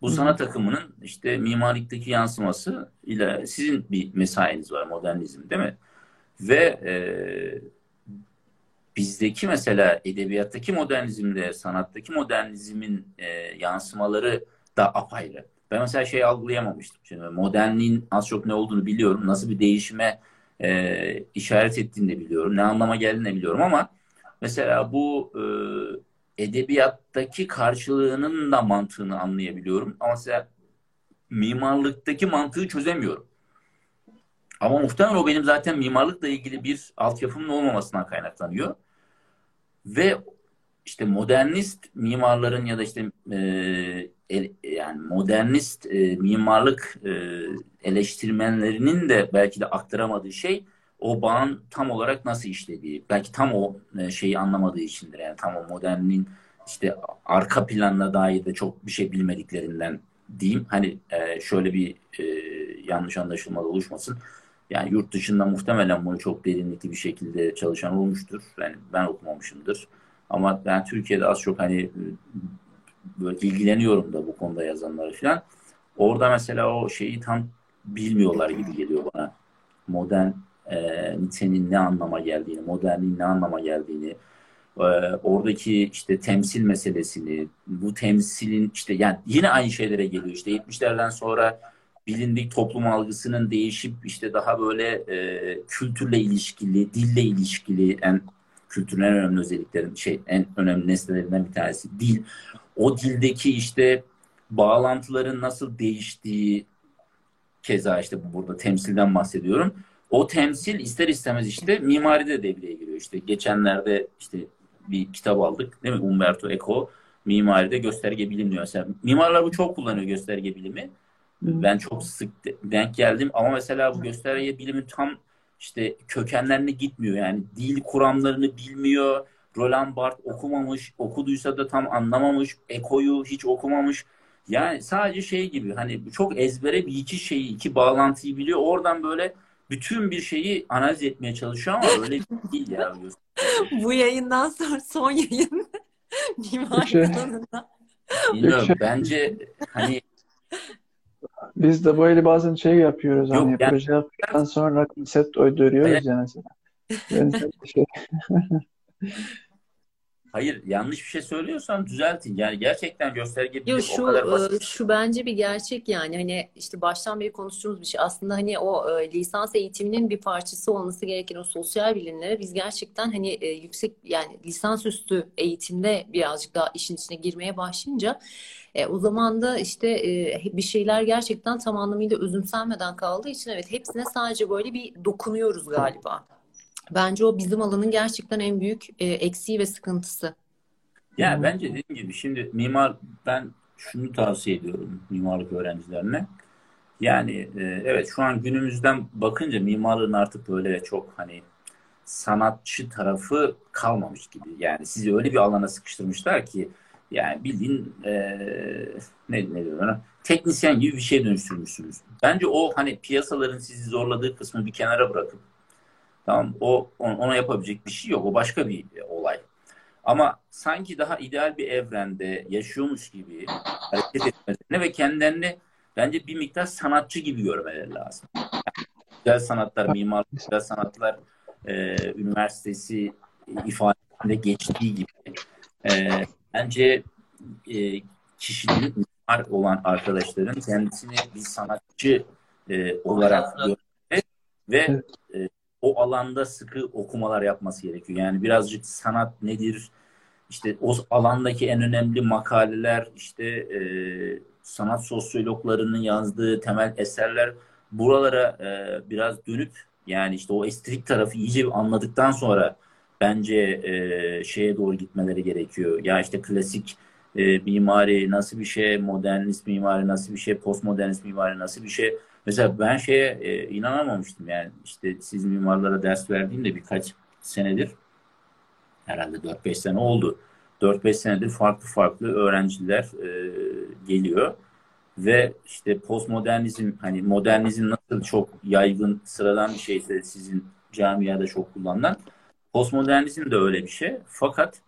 Bu sanat akımının işte mimarlıktaki yansıması ile sizin bir mesainiz var modernizm değil mi? Ve bizdeki mesela edebiyattaki modernizmle sanattaki modernizmin yansımaları da apayrı. Ben mesela şey algılayamamıştım. Şimdi modernliğin az çok ne olduğunu biliyorum. Nasıl bir değişime işaret ettiğini de biliyorum. Ne anlama geldiğini de biliyorum ama mesela bu edebiyattaki karşılığının da mantığını anlayabiliyorum. Ama mesela mimarlıktaki mantığı çözemiyorum. Ama muhtemelen o benim zaten mimarlıkla ilgili bir altyapımın olmamasından kaynaklanıyor. Ve işte modernist mimarların ya da işte yani modernist mimarlık eleştirmenlerinin de belki de aktaramadığı şey o bağın tam olarak nasıl işlediği. Belki tam o şeyi anlamadığı içindir. Yani tam o modernin işte arka planına dair de çok bir şey bilmediklerinden diyeyim. Hani şöyle bir yanlış anlaşılma da oluşmasın. Yani yurt dışında muhtemelen bunu çok derinlikli bir şekilde çalışan olmuştur. Yani ben okumamışımdır. Ama ben Türkiye'de az çok hani böyle ilgileniyorum da bu konuda yazanları falan. Orada mesela o şeyi tam bilmiyorlar gibi geliyor bana. Modernitenin ne anlama geldiğini, modernliğin ne anlama geldiğini, oradaki işte temsil meselesini, bu temsilin işte yani yine aynı şeylere geliyor. İşte 70'lerden sonra bilindik toplum algısının değişip işte daha böyle kültürle ilişkili, dille ilişkili yani kültürün en önemli özelliklerin en önemli nesnelerinden bir tanesi dil. O dildeki işte bağlantıların nasıl değiştiği keza işte burada temsilden bahsediyorum. O temsil ister istemez işte mimaride devreye giriyor. İşte geçenlerde işte bir kitap aldık değil mi? Umberto Eco mimaride gösterge bilim diyor. Mesela mimarlar bu çok kullanıyor gösterge bilimi. Ben çok sık denk geldim ama mesela bu gösterge bilimin tam işte kökenlerine gitmiyor. Yani dil kuramlarını bilmiyor. Roland Barthes okumamış, okuduysa da tam anlamamış. Eco'yu hiç okumamış. Yani sadece şey gibi, hani çok ezbere bir iki şeyi, iki bağlantıyı biliyor. Oradan böyle bütün bir şeyi analiz etmeye çalışıyor ama öyle değil ya. Bu yayından sonra son yayın Mimar Sinan'ında. Bilmiyorum. Bence hani biz de böyle bazen şey yapıyoruz. Yok, hani proje yaptıktan sonra konsept ödürüyoruz yani. Hayır, yanlış bir şey söylüyorsan düzeltin. Yani gerçekten gösterge bir o kadar basit. Şu bence bir gerçek yani. Hani işte baştan beri konuştuğumuz bir şey. Aslında hani o lisans eğitiminin bir parçası olması gereken o sosyal bilimlere biz gerçekten hani yüksek yani lisansüstü eğitimde birazcık daha işin içine girmeye başlayınca o zaman da işte bir şeyler gerçekten tam anlamıyla özümsenmeden kaldığı için evet hepsine sadece böyle bir dokunuyoruz galiba. Bence o bizim alanın gerçekten en büyük eksiği ve sıkıntısı. Ya bence dediğim gibi şimdi mimar, ben şunu tavsiye ediyorum mimarlık öğrencilerine. Yani evet şu an günümüzden bakınca mimarlığın artık böyle çok hani sanatçı tarafı kalmamış gibi. Yani sizi öyle bir alana sıkıştırmışlar ki yani bildiğin ne diyorlar? Teknisyen gibi bir şeye dönüştürmüşsünüz. Bence o hani piyasaların sizi zorladığı kısmı bir kenara bırakıp tamam, ona yapabilecek bir şey yok. O başka bir olay. Ama sanki daha ideal bir evrende yaşıyormuş gibi hareket etmelerine ve kendilerini bence bir miktar sanatçı gibi görmeleri lazım. Yani güzel sanatlar, Mimar Güzel Sanatlar Üniversitesi ifadesinde geçtiği gibi. Bence kişinin, mimar olan arkadaşların kendisini bir sanatçı olarak görmesi ve o alanda sıkı okumalar yapması gerekiyor. Yani birazcık sanat nedir? İşte o alandaki en önemli makaleler, işte sanat sosyologlarının yazdığı temel eserler, buralara biraz dönüp yani işte o estetik tarafı iyice bir anladıktan sonra bence şeye doğru gitmeleri gerekiyor. Ya işte klasik mimari nasıl bir şey, modernist mimari nasıl bir şey, postmodernist mimari nasıl bir şey. Mesela ben şeye inanamamıştım yani işte siz mimarlara ders verdiğimde birkaç senedir, herhalde 4-5 sene oldu. 4-5 senedir farklı farklı öğrenciler geliyor ve işte postmodernizm, hani modernizm nasıl çok yaygın sıradan bir şeyse sizin camiada çok kullanılan, postmodernizm de öyle bir şey. Fakat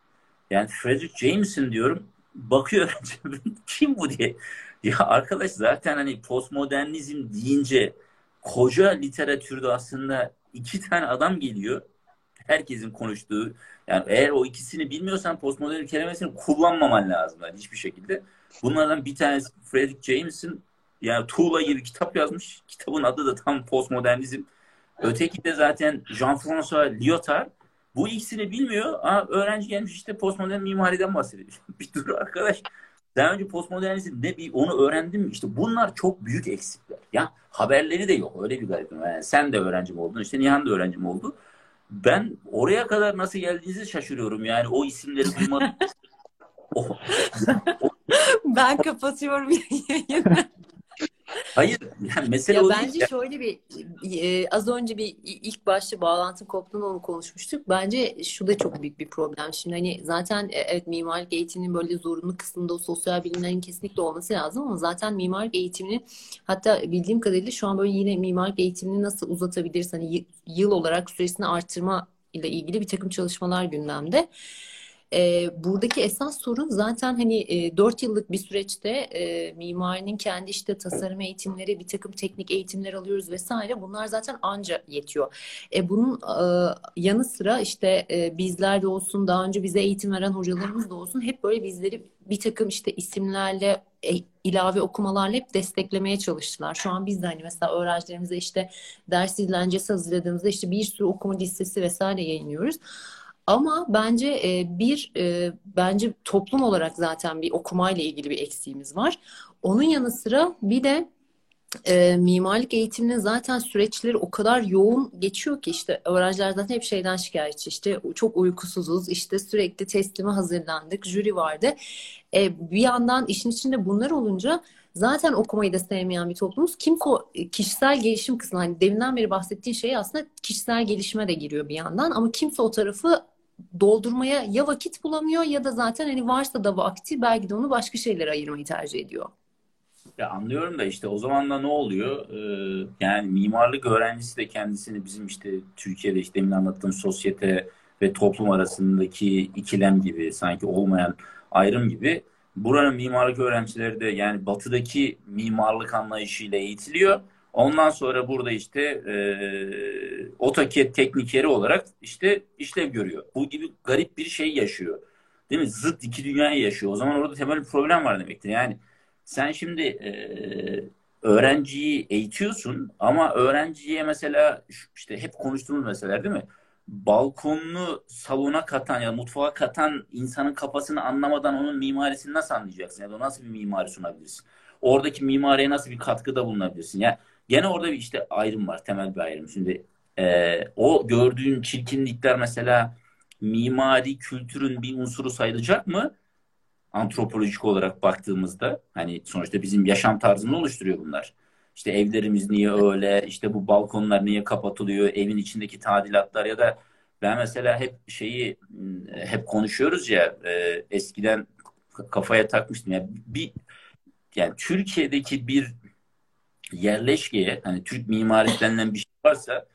yani Frederick James'in diyorum, bakıyor kim bu diye. Ya arkadaş zaten hani postmodernizm deyince koca literatürde aslında 2 tane adam geliyor. Herkesin konuştuğu. Yani eğer o ikisini bilmiyorsan postmodern kelimesini kullanmaman lazım yani hiçbir şekilde. Bunlardan bir tanesi Frederick James'in yani tuğla gibi kitap yazmış. Kitabın adı da tam postmodernizm. Öteki de zaten Jean-François Lyotard. Bu ikisini bilmiyor. Aa, öğrenci gelmiş işte postmodern mimariden bahsediyor. Bir dur arkadaş. Daha önce postmodernizm ne, bir onu öğrendim mi? İşte bunlar çok büyük eksikler. Ya haberleri de yok. Öyle bir garip. Yani sen de öğrencim oldun. İşte Nihan da öğrencim oldu. Ben oraya kadar nasıl geldiğinizi şaşırıyorum. Yani o isimleri duymadım. Ben kapatıyorum yayını. Hayır. Yani mesele ya bence ya. Şöyle bir az önce bir ilk başta bağlantı koptuğunu onu konuşmuştuk. Bence şu da çok büyük bir problem. Şimdi hani zaten evet mimarlık eğitiminin böyle zorunlu kısmında o sosyal bilimlerin kesinlikle olması lazım ama zaten mimarlık eğitiminin, hatta bildiğim kadarıyla şu an böyle yine mimarlık eğitimini nasıl uzatabiliriz? Hani yıl olarak süresini artırma ile ilgili bir takım çalışmalar gündemde. Buradaki esas sorun zaten hani 4 yıllık bir süreçte mimarinin kendi işte tasarım eğitimleri, bir takım teknik eğitimler alıyoruz vesaire. Bunlar zaten anca yetiyor. Bunun yanı sıra işte bizler de olsun, daha önce bize eğitim veren hocalarımız da olsun, hep böyle bizleri bir takım işte isimlerle, ilave okumalarla hep desteklemeye çalıştılar. Şu an biz de hani mesela öğrencilerimize işte ders izlencesi hazırladığımızda işte bir sürü okuma listesi vesaire yayınlıyoruz. Ama bence bence toplum olarak zaten bir okumayla ilgili bir eksiğimiz var. Onun yanı sıra bir de mimarlık eğitimine zaten süreçleri o kadar yoğun geçiyor ki işte öğrenciler zaten hep şeyden şikayetçi, işte çok uykusuzuz, işte sürekli teslime hazırlandık, jüri vardı. Bir yandan işin içinde bunlar olunca zaten okumayı da sevmeyen bir toplumuz. Kimse o kişisel gelişim kısmı, hani deminden beri bahsettiğin şey aslında kişisel gelişime de giriyor bir yandan ama kimse o tarafı doldurmaya ya vakit bulamıyor ya da zaten hani varsa da vakti belki de onu başka şeylere ayırmayı tercih ediyor. Ya anlıyorum da işte o zaman da ne oluyor? Yani mimarlık öğrencisi de kendisini bizim işte Türkiye'de işte demin anlattığım sosyete ve toplum arasındaki ikilem gibi, sanki olmayan ayrım gibi, buranın mimarlık öğrencileri de yani batıdaki mimarlık anlayışıyla eğitiliyor. Ondan sonra burada işte AutoCAD teknikeri olarak işte işlev görüyor. Bu gibi garip bir şey yaşıyor. Değil mi? Zıt iki dünyayı yaşıyor. O zaman orada temel bir problem var demektir. Yani sen şimdi öğrenciyi eğitiyorsun ama öğrenciye mesela işte hep konuştuğumuz meseleler değil mi? Balkonlu salona katan ya mutfağa katan insanın kafasını anlamadan onun mimarisini nasıl anlayacaksın? Ya da nasıl bir mimari sunabilirsin? Oradaki mimariye nasıl bir katkıda bulunabilirsin? Yani gene orada bir işte ayrım var, temel bir ayrım. Şimdi o gördüğün çirkinlikler mesela mimari kültürün bir unsuru sayılacak mı? Antropolojik olarak baktığımızda hani sonuçta bizim yaşam tarzını oluşturuyor bunlar. İşte evlerimiz niye öyle, işte bu balkonlar niye kapatılıyor, evin içindeki tadilatlar ya da ben mesela hep konuşuyoruz ya, eskiden kafaya takmıştım. Yani yani Türkiye'deki bir yerleşkeye, hani Türk mimarisi denilen bir şey varsa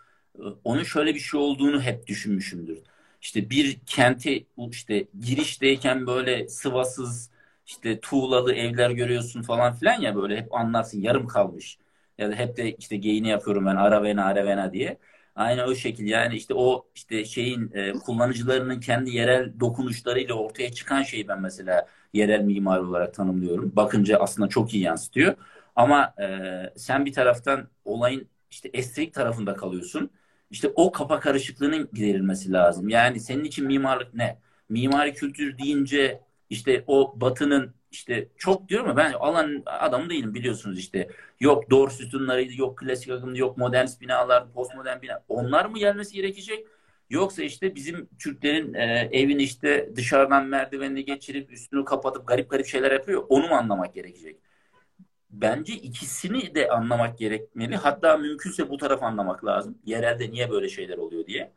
onun şöyle bir şey olduğunu hep düşünmüşümdür. İşte bir kenti işte girişteyken böyle sıvasız işte tuğlalı evler görüyorsun falan filan ya, böyle hep anlarsın yarım kalmış. Ya da hep de işte geyini yapıyorum ben, Aravena diye. Aynı o şekil yani işte o işte şeyin kullanıcılarının kendi yerel dokunuşlarıyla ortaya çıkan şeyi ben mesela yerel mimari olarak tanımlıyorum. Bakınca aslında çok iyi yansıtıyor. Ama sen bir taraftan olayın işte estetik tarafında kalıyorsun. İşte o kafa karışıklığının giderilmesi lazım. Yani senin için mimarlık ne? Mimari kültür deyince işte o batının işte çok diyor mu? Ben alan adam değilim biliyorsunuz işte. Yok doğru sütunlarıydı, yok klasik akımdı, yok modernist binalar, postmodern bina. Onlar mı gelmesi gerekecek? Yoksa işte bizim Türklerin evini işte dışarıdan merdivenle geçirip üstünü kapatıp garip garip şeyler yapıyor. Onu mu anlamak gerekecek? Bence ikisini de anlamak gerekmeli. Hatta mümkünse bu tarafı anlamak lazım. Yerelde niye böyle şeyler oluyor diye.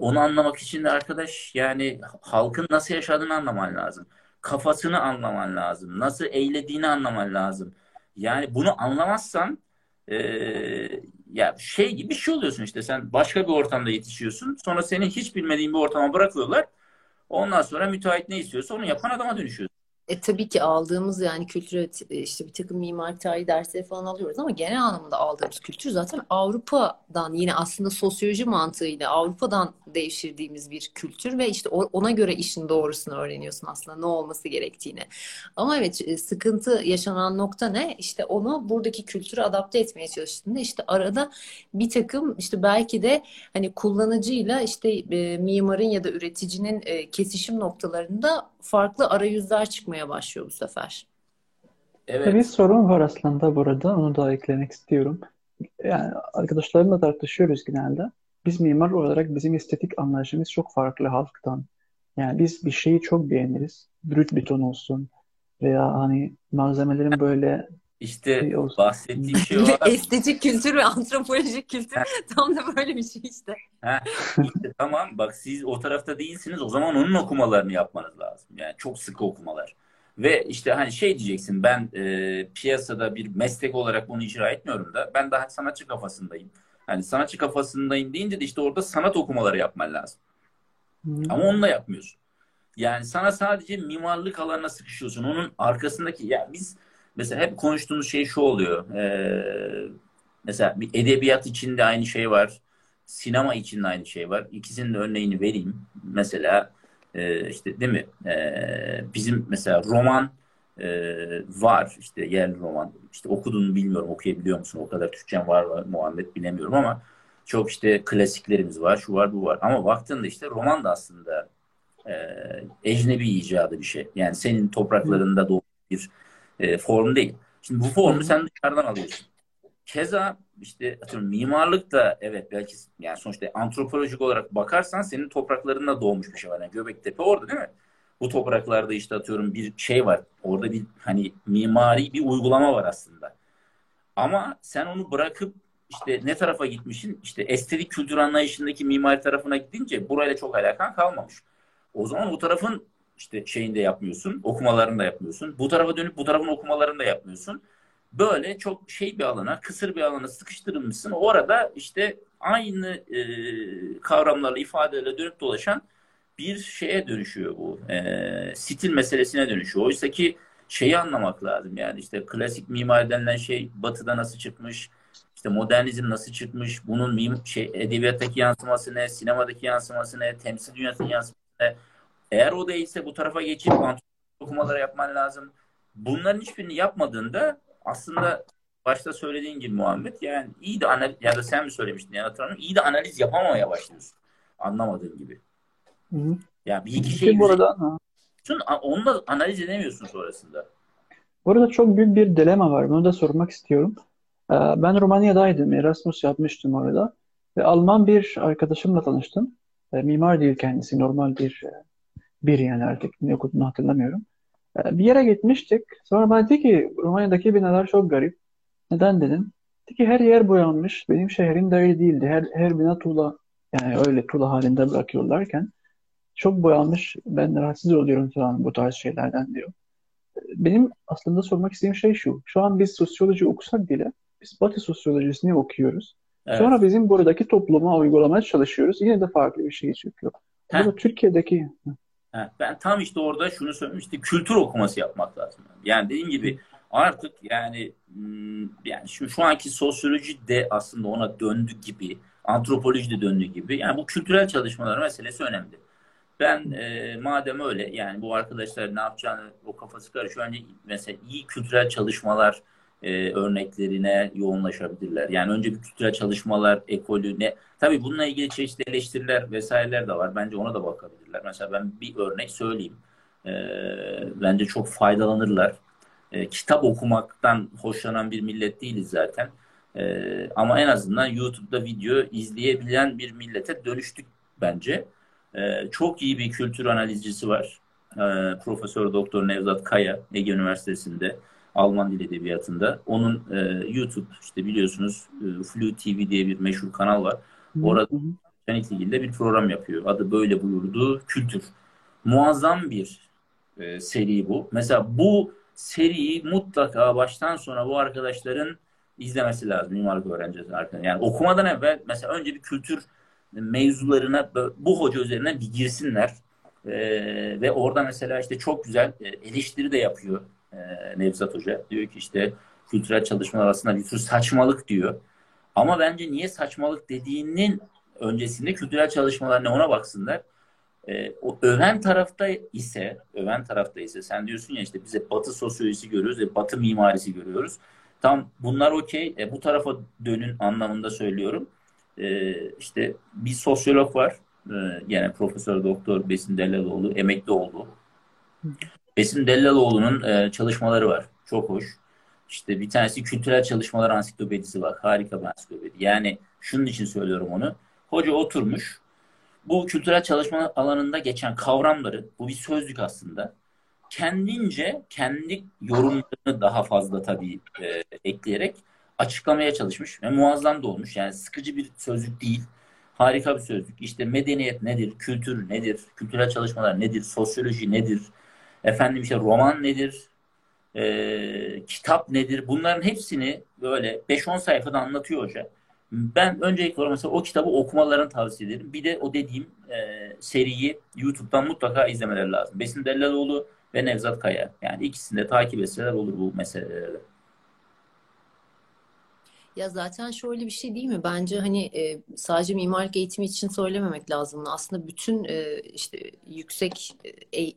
Onu anlamak için de arkadaş yani halkın nasıl yaşadığını anlaman lazım. Kafasını anlaman lazım. Nasıl eylediğini anlaman lazım. Yani bunu anlamazsan ya şey gibi bir şey oluyorsun işte. Sen başka bir ortamda yetişiyorsun. Sonra seni hiç bilmediğin bir ortama bırakıyorlar. Ondan sonra müteahhit ne istiyorsa onu yapan adama dönüşüyorsun. Tabii ki aldığımız yani kültür, işte bir takım mimari tarihi dersleri falan alıyoruz ama genel anlamda aldığımız kültür zaten Avrupa'dan, yine aslında sosyoloji mantığıyla Avrupa'dan devşirdiğimiz bir kültür ve işte ona göre işin doğrusunu öğreniyorsun aslında, ne olması gerektiğini. Ama evet, sıkıntı yaşanan nokta ne? İşte onu buradaki kültüre adapte etmeye çalıştığında işte arada bir takım işte belki de hani kullanıcıyla işte mimarın ya da üreticinin kesişim noktalarında farklı arayüzler çıkmaya başlıyor bu sefer. Evet. Bir sorun var aslında burada. Onu da eklemek istiyorum. Yani arkadaşlarımla tartışıyoruz genelde. Biz mimar olarak bizim estetik anlayışımız çok farklı halktan. Yani biz bir şeyi çok beğeniriz. Brüt beton olsun veya hani malzemelerin böyle işte şey bahsettiğim şey olarak estetik kültür ve antropolojik kültür tam da böyle bir şey işte. İşte tamam bak, siz o tarafta değilsiniz, o zaman onun okumalarını yapmanız lazım. Yani çok sıkı okumalar. Ve işte hani şey diyeceksin, ben piyasada bir meslek olarak bunu icra etmiyorum da ben daha sanatçı kafasındayım. Yani sanatçı kafasındayım deyince de işte orada sanat okumaları yapman lazım. Ama onu da yapmıyorsun. Yani sana sadece mimarlık alanına sıkışıyorsun. Onun arkasındaki ya biz mesela hep konuştuğumuz şey şu oluyor. Mesela edebiyat için de aynı şey var. Sinema için de aynı şey var. İkisinin de örneğini vereyim. Mesela işte değil mi? Bizim mesela roman var. İşte yerli roman. İşte okuduğunu bilmiyorum. Okuyabiliyor musun? O kadar Türkçen var mı Muhammed bilemiyorum ama çok işte klasiklerimiz var. Şu var, bu var. Ama baktığında işte roman da aslında ecnebi icadı bir şey. Yani senin topraklarında doğmuş bir form değil. Şimdi bu formu sen dışarıdan alıyorsun. Keza işte atıyorum mimarlık da evet belki yani sonuçta antropolojik olarak bakarsan senin topraklarında doğmuş bir şey var. Yani Göbektepe orada değil mi? Bu topraklarda işte atıyorum bir şey var. Orada bir hani mimari bir uygulama var aslında. Ama sen onu bırakıp işte ne tarafa gitmişsin? İşte estetik kültür anlayışındaki mimari tarafına gidince burayla çok alakan kalmamış. O zaman bu tarafın işte şeyini de yapmıyorsun, okumalarını da yapmıyorsun. Bu tarafa dönüp bu tarafın okumalarını da yapmıyorsun. Böyle çok şey bir alana, kısır bir alana sıkıştırılmışsın. Orada işte aynı kavramlarla, ifadelerle dönüp dolaşan bir şeye dönüşüyor bu. Stil meselesine dönüşüyor. Oysa ki şeyi anlamak lazım. Yani işte klasik mimari denilen şey batıda nasıl çıkmış, işte modernizm nasıl çıkmış, bunun edebiyattaki yansıması ne, sinemadaki yansıması ne, temsil dünyasının yansıması ne. Eğer o değilse bu tarafa geçip okumaları yapman lazım. Bunların hiçbirini yapmadığında aslında başta söylediğin gibi Muhammed, yani iyi de analiz, ya da sen mi söylemiştin yani hatırlamıyorum, iyi de analiz yapamamaya başlıyorsun. Anlamadığın gibi. Ya yani bir iki şey burada. Onu da analiz edemiyorsun sonrasında. Burada çok büyük bir dilema var. Bunu da sormak istiyorum. Ben Romanya'daydım. Erasmus yapmıştım orada. Ve Alman bir arkadaşımla tanıştım. Mimar değil kendisi. Normal bir yani artık. Ne okuduğunu hatırlamıyorum. Bir yere gitmiştik. Sonra bana dedi ki Romanya'daki binalar çok garip. Neden dedim. Dedi ki her yer boyanmış. Benim şehrim de öyle değildi. Her bina tuğla. Yani öyle tuğla halinde bırakıyorlarken çok boyanmış. Ben rahatsız oluyorum falan bu tarz şeylerden diyor. Benim aslında sormak istediğim şey şu. Şu an biz sosyoloji okusak bile biz Batı sosyolojisini okuyoruz. Evet. Sonra bizim buradaki topluma uygulamaya çalışıyoruz. Yine de farklı bir şey çıkıyor. Burada Türkiye'deki... Ben tam işte orada şunu söylemiştim. Kültür okuması yapmak lazım. Yani dediğim gibi artık yani şu anki sosyoloji de aslında ona döndü gibi, antropoloji de döndü gibi. Yani bu kültürel çalışmalar meselesi önemli. Ben madem öyle yani bu arkadaşlar ne yapacağını o kafası karışıyor. Önce mesela iyi kültürel çalışmalar örneklerine yoğunlaşabilirler. Yani önce bir kültürel çalışmalar ekolüne. Tabii bununla ilgili çeşitli eleştiriler vesaireler de var. Bence ona da bakabilirler. Mesela ben bir örnek söyleyeyim. Bence çok faydalanırlar. Kitap okumaktan hoşlanan bir millet değiliz zaten. Ama en azından YouTube'da video izleyebilen bir millete dönüştük bence. Çok iyi bir kültür analizcisi var. Profesör Doktor Nevzat Kaya, Ege Üniversitesi'nde Alman Dil Edebiyatı'nda. Onun YouTube işte biliyorsunuz Flu TV diye bir meşhur kanal var. Orada Fenik ilgili bir program yapıyor. Adı böyle buyurdu kültür. Muazzam bir seri bu. Mesela bu seriyi mutlaka baştan sona bu arkadaşların izlemesi lazım. Mimarlık öğrencisi arkadaşlar. Yani okumadan evvel mesela önce bir kültür mevzularına bu hoca üzerine bir girsinler ve orada mesela işte çok güzel eleştiri de yapıyor Nevzat Hoca. Diyor ki işte kültürel çalışmalar arasında bir tür saçmalık diyor. Ama bence niye saçmalık dediğinin öncesinde kültürel çalışmalar ne ona baksınlar. O öven tarafta ise sen diyorsun ya işte bize Batı sosyolojisi görüyoruz ve Batı mimarisi görüyoruz. Tam bunlar okey. Bu tarafa dönün anlamında söylüyorum. İşte bir sosyolog var. Yani Profesör Doktor Besim Dellaloğlu emekli oldu. Besim Dellaloğlu'nun çalışmaları var. Çok hoş. İşte bir tanesi kültürel çalışmalar ansiklopedisi var. Harika bir ansiklopedi. Yani şunun için söylüyorum onu. Hoca oturmuş. Bu kültürel çalışma alanında geçen kavramları, bu bir sözlük aslında. Kendince kendi yorumlarını daha fazla tabii ekleyerek açıklamaya çalışmış ve muazzam da olmuş. Yani sıkıcı bir sözlük değil. Harika bir sözlük. İşte medeniyet nedir? Kültür nedir? Kültürel çalışmalar nedir? Sosyoloji nedir? Efendim işte roman nedir? Kitap nedir? Bunların hepsini böyle 5-10 sayfada anlatıyor hoca. Ben öncelikle mesela o kitabı okumalarını tavsiye ederim. Bir de o dediğim seriyi YouTube'dan mutlaka izlemeleri lazım. Besim Dellaloğlu ve Nevzat Kaya. Yani ikisini de takip etseler olur bu meselelerde. Ya zaten şöyle bir şey değil mi? Bence hani sadece mimarlık eğitimi için söylememek lazım. Aslında bütün işte yüksek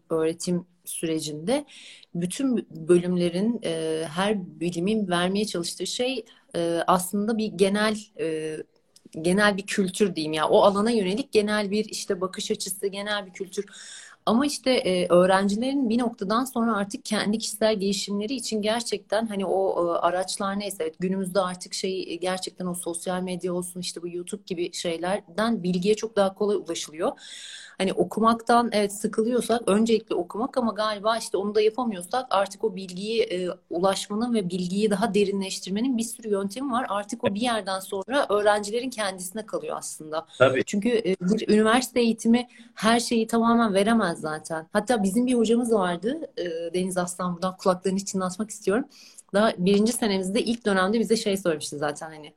öğretim sürecinde bütün bölümlerin her bilimin vermeye çalıştığı şey aslında bir genel bir kültür diyeyim ya. O alana yönelik genel bir işte bakış açısı, genel bir kültür Ama işte öğrencilerin bir noktadan sonra artık kendi kişisel gelişimleri için gerçekten hani o araçlar neyse, evet, günümüzde artık şey gerçekten o sosyal medya olsun, işte bu YouTube gibi şeylerden bilgiye çok daha kolay ulaşılıyor. Hani okumaktan evet sıkılıyorsak öncelikle okumak, ama galiba işte onu da yapamıyorsak artık o bilgiyi ulaşmanın ve bilgiyi daha derinleştirmenin bir sürü yöntemi var. Artık o bir yerden sonra öğrencilerin kendisine kalıyor aslında. Tabii. Çünkü bir üniversite eğitimi her şeyi tamamen veremez zaten. Hatta bizim bir hocamız vardı, Deniz Aslan, buradan kulaklarını çınlatmak istiyorum. Daha birinci senemizde ilk dönemde bize şey söylemişti zaten hani.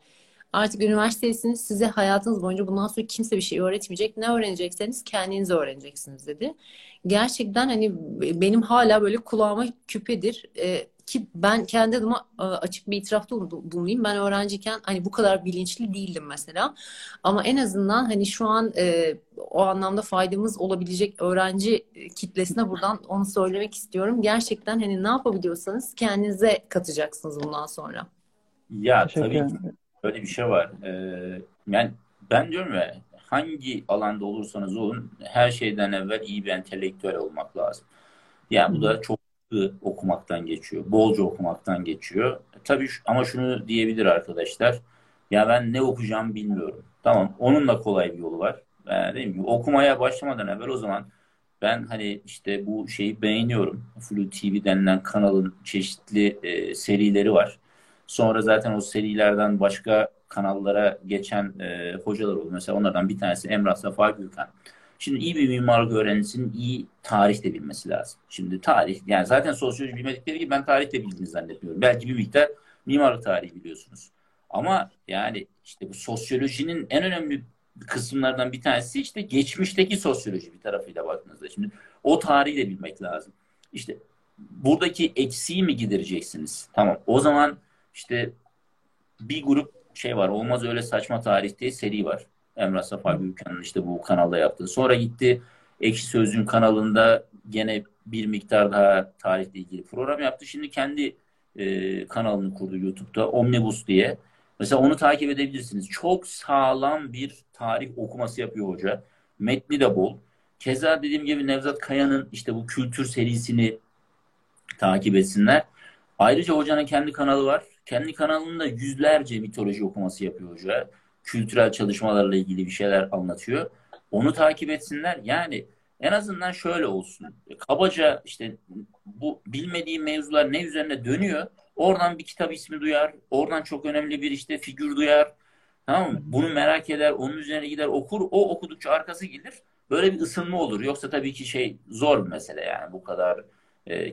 Artık üniversitesiniz, size hayatınız boyunca bundan sonra kimse bir şey öğretmeyecek. Ne öğrenecekseniz kendiniz öğreneceksiniz dedi. Gerçekten hani benim hala böyle kulağıma küpedir. Ki ben kendi adıma açık bir itirafta bulunayım. Ben öğrenciyken hani bu kadar bilinçli değildim mesela. Ama en azından hani şu an o anlamda faydamız olabilecek öğrenci kitlesine buradan onu söylemek istiyorum. Gerçekten hani ne yapabiliyorsanız kendinize katacaksınız bundan sonra. Ya tabii ki. Öyle bir şey var. Yani ben diyorum ya, hangi alanda olursanız olun her şeyden evvel iyi bir entelektüel olmak lazım. Yani bu da çok okumaktan geçiyor. Bolca okumaktan geçiyor. Tabii ama şunu diyebilir arkadaşlar. Ya ben ne okuyacağımı bilmiyorum. Tamam, onun da kolay bir yolu var. Değil mi? Okumaya başlamadan evvel o zaman ben hani işte bu şeyi beğeniyorum. Flu TV denilen kanalın çeşitli serileri var. Sonra zaten o serilerden başka kanallara geçen hocalar oldu. Mesela onlardan bir tanesi Emrah Safa Gürkan. Şimdi iyi bir mimarlık öğrencisinin iyi tarih de bilmesi lazım. Şimdi tarih, yani zaten sosyoloji bilmedikleri gibi ben tarih de bildiğini zannetmiyorum. Belki bir miktar mimarlık tarihi biliyorsunuz. Ama yani işte bu sosyolojinin en önemli kısımlardan bir tanesi işte geçmişteki sosyoloji bir tarafıyla baktığınızda. Şimdi o tarihi de bilmek lazım. İşte buradaki eksiği mi gidereceksiniz? Tamam, o zaman... İşte bir grup şey var, olmaz öyle saçma tarih diye seri var. Emrah Safa Gürkan'ın işte bu kanalda yaptığı. Sonra gitti Ekşi Sözlük'ün kanalında gene bir miktar daha tarihle ilgili program yaptı. Şimdi kendi kanalını kurdu YouTube'da, Omnibus diye. Mesela onu takip edebilirsiniz. Çok sağlam bir tarih okuması yapıyor hoca. Metni de bol. Keza dediğim gibi Nevzat Kaya'nın işte bu kültür serisini takip etsinler. Ayrıca hocanın kendi kanalı var. Kendi kanalında yüzlerce mitoloji okuması yapıyor hoca. Kültürel çalışmalarla ilgili bir şeyler anlatıyor. Onu takip etsinler. Yani en azından şöyle olsun. Kabaca işte bu bilmediği mevzular ne üzerine dönüyor. Oradan bir kitap ismi duyar. Oradan çok önemli bir işte figür duyar. Tamam mı? Bunu merak eder. Onun üzerine gider okur. O okudukça arkası gelir. Böyle bir ısınma olur. Yoksa tabii ki şey zor bir mesele yani. Bu kadar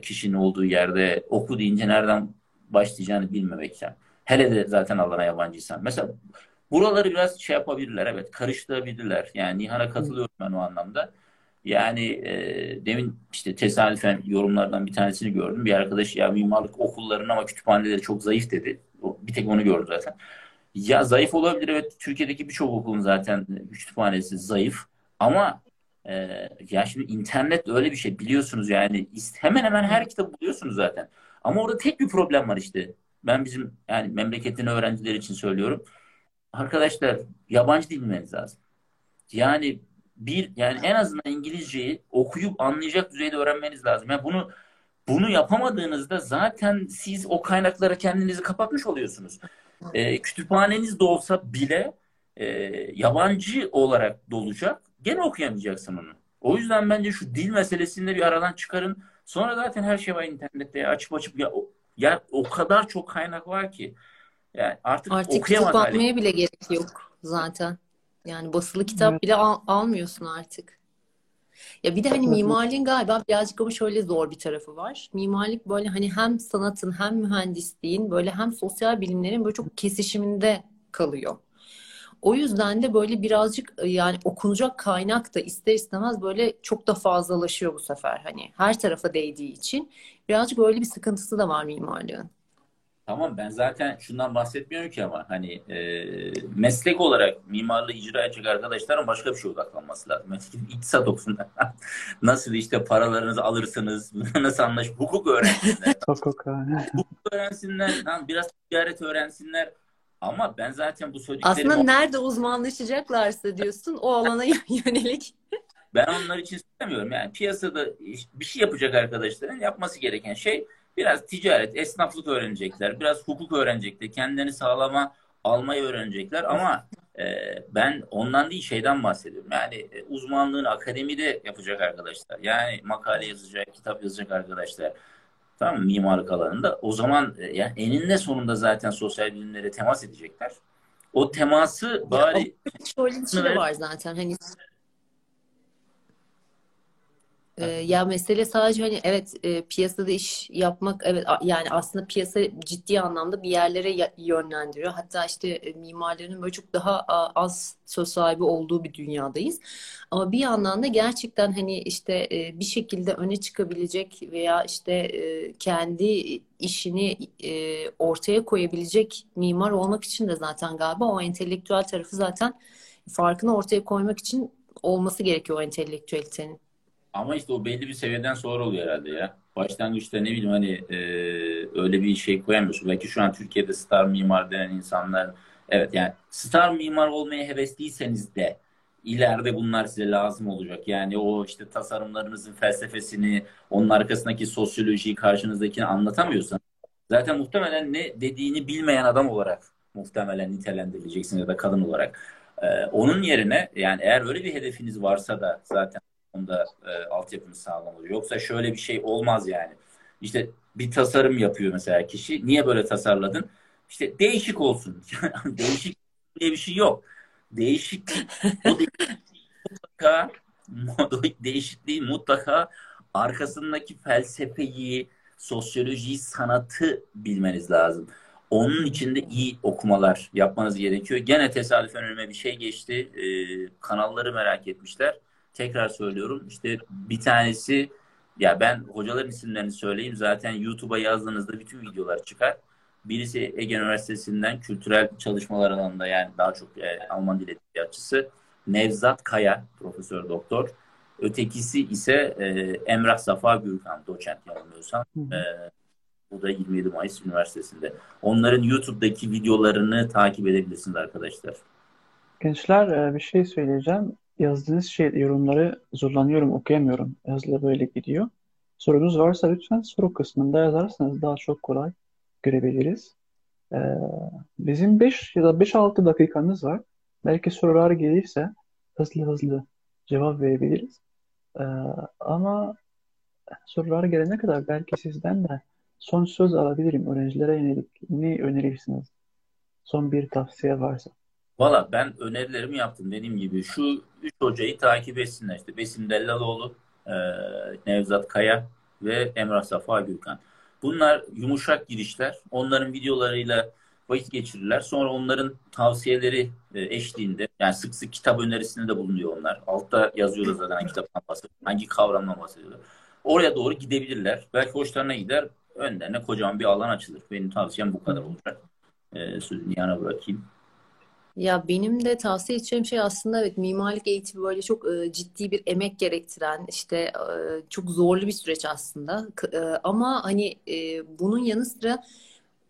kişinin olduğu yerde oku deyince nereden başlayacağını bilmemek yani. Hele de zaten alana yabancıysan. Mesela buraları biraz şey yapabilirler, evet, karıştırabilirler. Yani Nihan'a katılıyorum ben o anlamda. Yani demin işte tesadüfen yorumlardan bir tanesini gördüm. Bir arkadaş ya mimarlık okullarının ama kütüphaneleri çok zayıf dedi. Bir tek onu gördüm zaten. Ya zayıf olabilir, evet, Türkiye'deki birçok okulun zaten kütüphanesi zayıf. Ama ya şimdi internet öyle bir şey biliyorsunuz yani. Hemen hemen her kitabı buluyorsunuz zaten. Ama orada tek bir problem var işte. Ben bizim yani memleketin öğrencileri için söylüyorum. Arkadaşlar yabancı dil bilmeniz lazım. Yani en azından İngilizceyi okuyup anlayacak düzeyde öğrenmeniz lazım. Yani bunu yapamadığınızda zaten siz o kaynaklara kendinizi kapatmış oluyorsunuz. Kütüphaneniz de olsa bile yabancı olarak dolacak. Gene okuyamayacaksın onu. O yüzden bence şu dil meselesini de bir aradan çıkarın. Sonra zaten her şey var internette. Ya, açıp ya o kadar çok kaynak var ki. Yani artık kitap almaya bile gerek yok zaten. Yani basılı kitap bile almıyorsun artık. Ya bir de hani mimarlığın galiba birazcık ama şöyle zor bir tarafı var. Mimarlık böyle hani hem sanatın hem mühendisliğin böyle hem sosyal bilimlerin böyle çok kesişiminde kalıyor. O yüzden de böyle birazcık yani okunacak kaynak da ister istemez böyle çok da fazlalaşıyor bu sefer. Hani her tarafa değdiği için birazcık böyle bir sıkıntısı da var mimarlığın. Tamam, ben zaten şundan bahsetmiyorum ki ama hani meslek olarak mimarlığı icra edecek arkadaşların başka bir şeye odaklanması lazım. Mesela iktisat okusunlar. Nasıl işte paralarınızı alırsınız, nasıl anlaşıp hukuk öğrensinler. Hukuk öğrensinler, biraz ticaret öğrensinler. Ama ben zaten bu söylediklerim... Aslında nerede uzmanlaşacaklarsa diyorsun o alana yönelik. Ben onlar için istemiyorum. Yani piyasada bir şey yapacak arkadaşların yapması gereken şey biraz ticaret, esnaflık öğrenecekler. Biraz hukuk öğrenecekler. Kendilerini sağlama, almayı öğrenecekler. Ama ben ondan değil şeyden bahsediyorum. Yani uzmanlığını akademide yapacak arkadaşlar. Yani makale yazacak, kitap yazacak arkadaşlar. Tamam mı? Mimarlık alanında. O zaman yani eninde sonunda zaten sosyal bilimlere temas edecekler. O teması bari... Şöyle bir şey de var zaten. Hani... Ya mesele sadece hani evet piyasada iş yapmak, evet yani aslında piyasa ciddi anlamda bir yerlere yönlendiriyor. Hatta işte mimarların böyle çok daha az söz sahibi olduğu bir dünyadayız. Ama bir yandan da gerçekten hani işte bir şekilde öne çıkabilecek veya işte kendi işini ortaya koyabilecek mimar olmak için de zaten galiba o entelektüel tarafı zaten farkını ortaya koymak için olması gerekiyor o entelektüelitenin. Ama işte o belli bir seviyeden sonra oluyor herhalde ya. Başlangıçta ne bileyim hani öyle bir şey koyamıyorsun. Belki şu an Türkiye'de star mimar denen insanlar, evet yani star mimar olmaya hevesliyseniz de ileride bunlar size lazım olacak. Yani o işte tasarımlarınızın felsefesini, onun arkasındaki sosyolojiyi karşınızdakini anlatamıyorsanız zaten muhtemelen ne dediğini bilmeyen adam olarak muhtemelen nitelendirileceksin ya da kadın olarak. Onun yerine yani eğer öyle bir hedefiniz varsa da zaten onda altyapımız sağlanıyor. Yoksa şöyle bir şey olmaz yani. İşte bir tasarım yapıyor mesela kişi. Niye böyle tasarladın? İşte değişik olsun. Değişik diye bir şey yok. Değişikliğin mutlaka arkasındaki felsefeyi, sosyolojiyi, sanatı bilmeniz lazım. Onun için de iyi okumalar yapmanız gerekiyor. Gene tesadüfen önüme bir şey geçti. Kanalları merak etmişler. Tekrar söylüyorum işte bir tanesi ya ben hocaların isimlerini söyleyeyim zaten YouTube'a yazdığınızda bütün videolar çıkar. Birisi Ege Üniversitesi'nden kültürel çalışmalar alanında yani daha çok Alman dil edebiyatçısı Nevzat Kaya profesör doktor. Ötekisi ise Emrah Safa Gürkan doçent yanılmıyorsam. Bu da 27 Mayıs Üniversitesi'nde. Onların YouTube'daki videolarını takip edebilirsiniz arkadaşlar. Gençler bir şey söyleyeceğim. Yazdığınız yorumları zorlanıyorum, okuyamıyorum. Yazılı böyle gidiyor. Sorunuz varsa lütfen soru kısmında yazarsanız daha çok kolay görebiliriz. Bizim 5 ya da 5-6 dakikamız var. Belki sorular gelirse hızlı cevap verebiliriz. Ama sorular gelene kadar belki sizden de son söz alabilirim. Öğrencilere yönelik ne önerirsiniz? Son bir tavsiye varsa. Valla ben önerilerimi yaptım dediğim gibi. Şu 3 hocayı takip etsinler. İşte Besim Dellaloğlu, Nevzat Kaya ve Emrah Safa Gürkan. Bunlar yumuşak girişler. Onların videolarıyla vakit geçirirler. Sonra onların tavsiyeleri eşliğinde yani sık sık kitap önerisinde de bulunuyor onlar. Altta yazıyorlar zaten hangi kitaptan bahsediyorlar. Hangi kavramdan bahsediyorlar. Oraya doğru gidebilirler. Belki hoşlarına gider. Önlerine kocaman bir alan açılır. Benim tavsiyem bu kadar olacak. Sözünü yana bırakayım. Ya benim de tavsiye edeceğim şey aslında evet mimarlık eğitimi böyle çok ciddi bir emek gerektiren işte çok zorlu bir süreç aslında ama hani bunun yanı sıra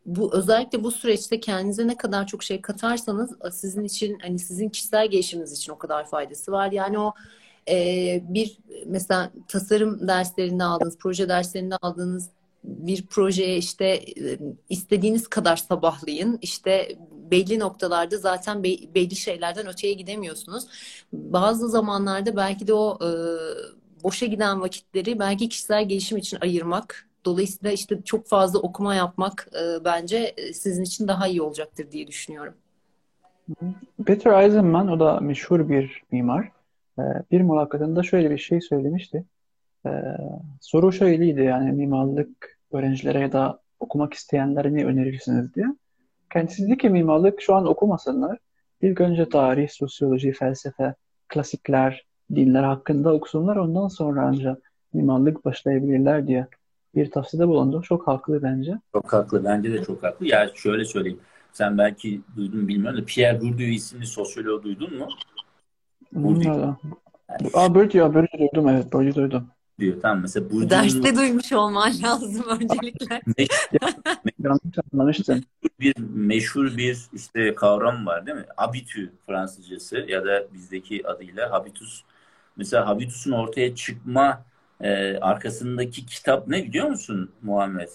bu özellikle bu süreçte kendinize ne kadar çok şey katarsanız sizin için hani sizin kişisel gelişiminiz için o kadar faydası var. Yani o bir mesela tasarım derslerinde aldığınız, proje derslerinde aldığınız bir projeye işte istediğiniz kadar sabahlayın. İşte belli noktalarda zaten belli şeylerden öteye gidemiyorsunuz. Bazı zamanlarda belki de o boşa giden vakitleri belki kişisel gelişim için ayırmak. Dolayısıyla işte çok fazla okuma yapmak bence sizin için daha iyi olacaktır diye düşünüyorum. Peter Eisenman, o da meşhur bir mimar. Bir mülakatında şöyle bir şey söylemişti. Soru şöyleydi yani mimarlık öğrencilere ya da okumak isteyenlere ne önerirsiniz diye. Kendisi dedi ki mimarlık şu an okumasınlar. İlk önce tarih, sosyoloji, felsefe, klasikler, dinler hakkında okusunlar. Ondan sonra ancak mimarlık başlayabilirler diye bir tavsiyede bulundu. Çok haklı bence. Çok haklı. Bence de çok haklı. Ya şöyle söyleyeyim. Sen belki duydun bilmiyorum da Pierre Bourdieu isimli sosyoloğu duydun mu? Bourdieu. Bourdieu duydum evet. Bourdieu duydum. Diyor. Tamam mesela Bourdieu'nun... Derste duymuş olman lazım öncelikle. meşhur bir işte kavram var değil mi? Habitü Fransızcası ya da bizdeki adıyla habitus. mesela habitus'un ortaya çıkma arkasındaki kitap ne biliyor musun Muhammed?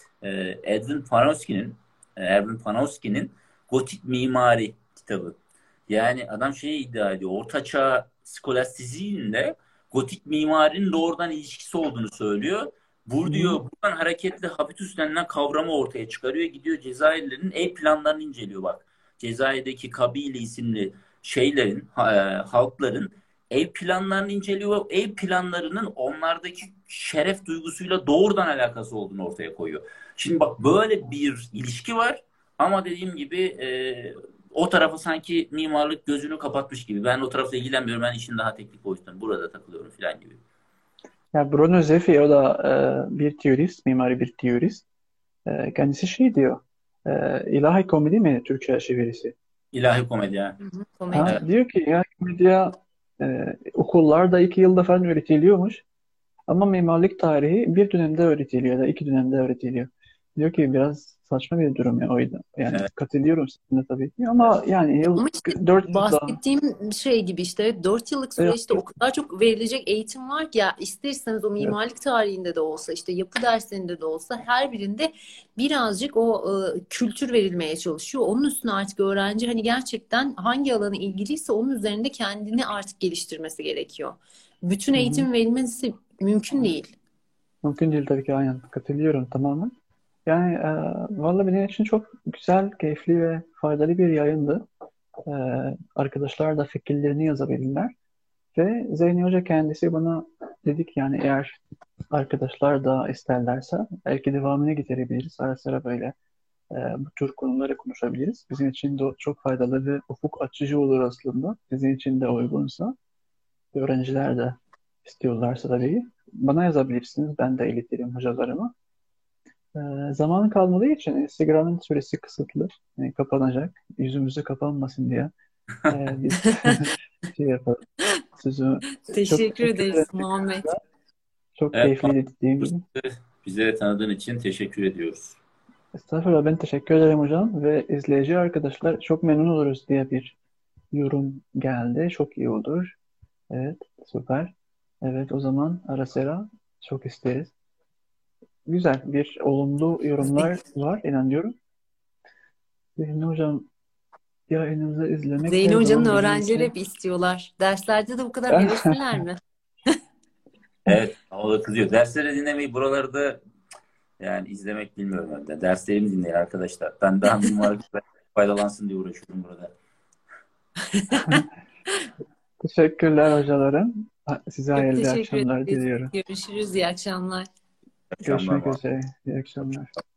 Erwin Panofsky'nin Gotik Mimari kitabı. Yani adam şeyi iddia ediyor. Ortaçağ skolastizmle gotik mimarinin doğrudan ilişkisi olduğunu söylüyor. Buradan hareketli habitus denilen kavramı ortaya çıkarıyor. Gidiyor Cezayirlilerin ev planlarını inceliyor bak. Cezayir'deki Kabile isimli şeylerin, halkların ev planlarını inceliyor. Ev planlarının onlardaki şeref duygusuyla doğrudan alakası olduğunu ortaya koyuyor. Şimdi bak böyle bir ilişki var ama dediğim gibi o tarafı sanki mimarlık gözünü kapatmış gibi. Ben o tarafla ilgilenmiyorum. Ben işin daha teknik boyutunu burada takılıyorum falan gibi. Ya Bruno Zeffi o da bir teorist, mimari bir teorist. Kendisi şey diyor. İlahi komedi mi Türkçe çevirisi? İlahi komedi. Diyor ki ilahi komedi okullarda 2 yılda falan öğretiliyormuş. Ama mimarlık tarihi bir dönemde öğretiliyor ya da 2 dönemde öğretiliyor. Diyor ki biraz saçma bir durum ya oydu. Yani evet. Katılıyorum sizinle tabii ki ama yani ama işte 4 bahsettiğim yıldan... şey gibi işte 4 yıllık süreçte evet. O kadar çok verilecek eğitim var ki ya isterseniz o mimarlık evet. Tarihinde de olsa işte yapı derslerinde de olsa her birinde birazcık o kültür verilmeye çalışıyor. Onun üstüne artık öğrenci hani gerçekten hangi alana ilgiliyse onun üzerinde kendini artık geliştirmesi gerekiyor. Bütün eğitim verilmesi mümkün değil. Mümkün değil tabii ki aynen. Katılıyorum tamamen. Yani vallahi benim için çok güzel, keyifli ve faydalı bir yayındı. Arkadaşlar da fikirlerini yazabilirler. Ve Zeyni Hoca kendisi bana dedik yani eğer arkadaşlar da isterlerse belki devamını getirebiliriz. Ara sıra böyle bu tür konuları konuşabiliriz. Bizim için de çok faydalı ve ufuk açıcı olur aslında. Sizin için de uygunsa. Öğrenciler de istiyorlarsa tabii bana yazabilirsiniz. Ben de iletirim hocalarıma. Zamanı kalmadığı için Instagram'ın süresi kısıtlı. Yani kapanacak. Yüzümüzü kapanmasın diye. Biz şey yapalım. Teşekkür ederiz Muhammed. Çok keyifli dediğim gibi. Bize tanıdığın için teşekkür ediyoruz. Estağfurullah ben teşekkür ederim hocam. Ve izleyici arkadaşlar çok memnun oluruz diye bir yorum geldi. Çok iyi olur. Evet süper. Evet o zaman ara sıra çok isteriz. Güzel bir olumlu yorumlar var inanıyorum. Zeyni Hocam yayınımızı izlemek... Zeyni Hoca'nın öğrencileri hep istiyorlar. Derslerde de bu kadar verirsinler mi? Evet. O da kızıyor. Dersleri dinlemeyi buralarda yani izlemek bilmiyorum ben de. Derslerimi dinleyin arkadaşlar. Ben daha mimarlık faydalansın diye uğraşıyorum burada. Teşekkürler hocalarım. Size hayırlı akşamlar diliyorum. Görüşürüz. İyi akşamlar. Görüşmek üzere. İyi akşamlar.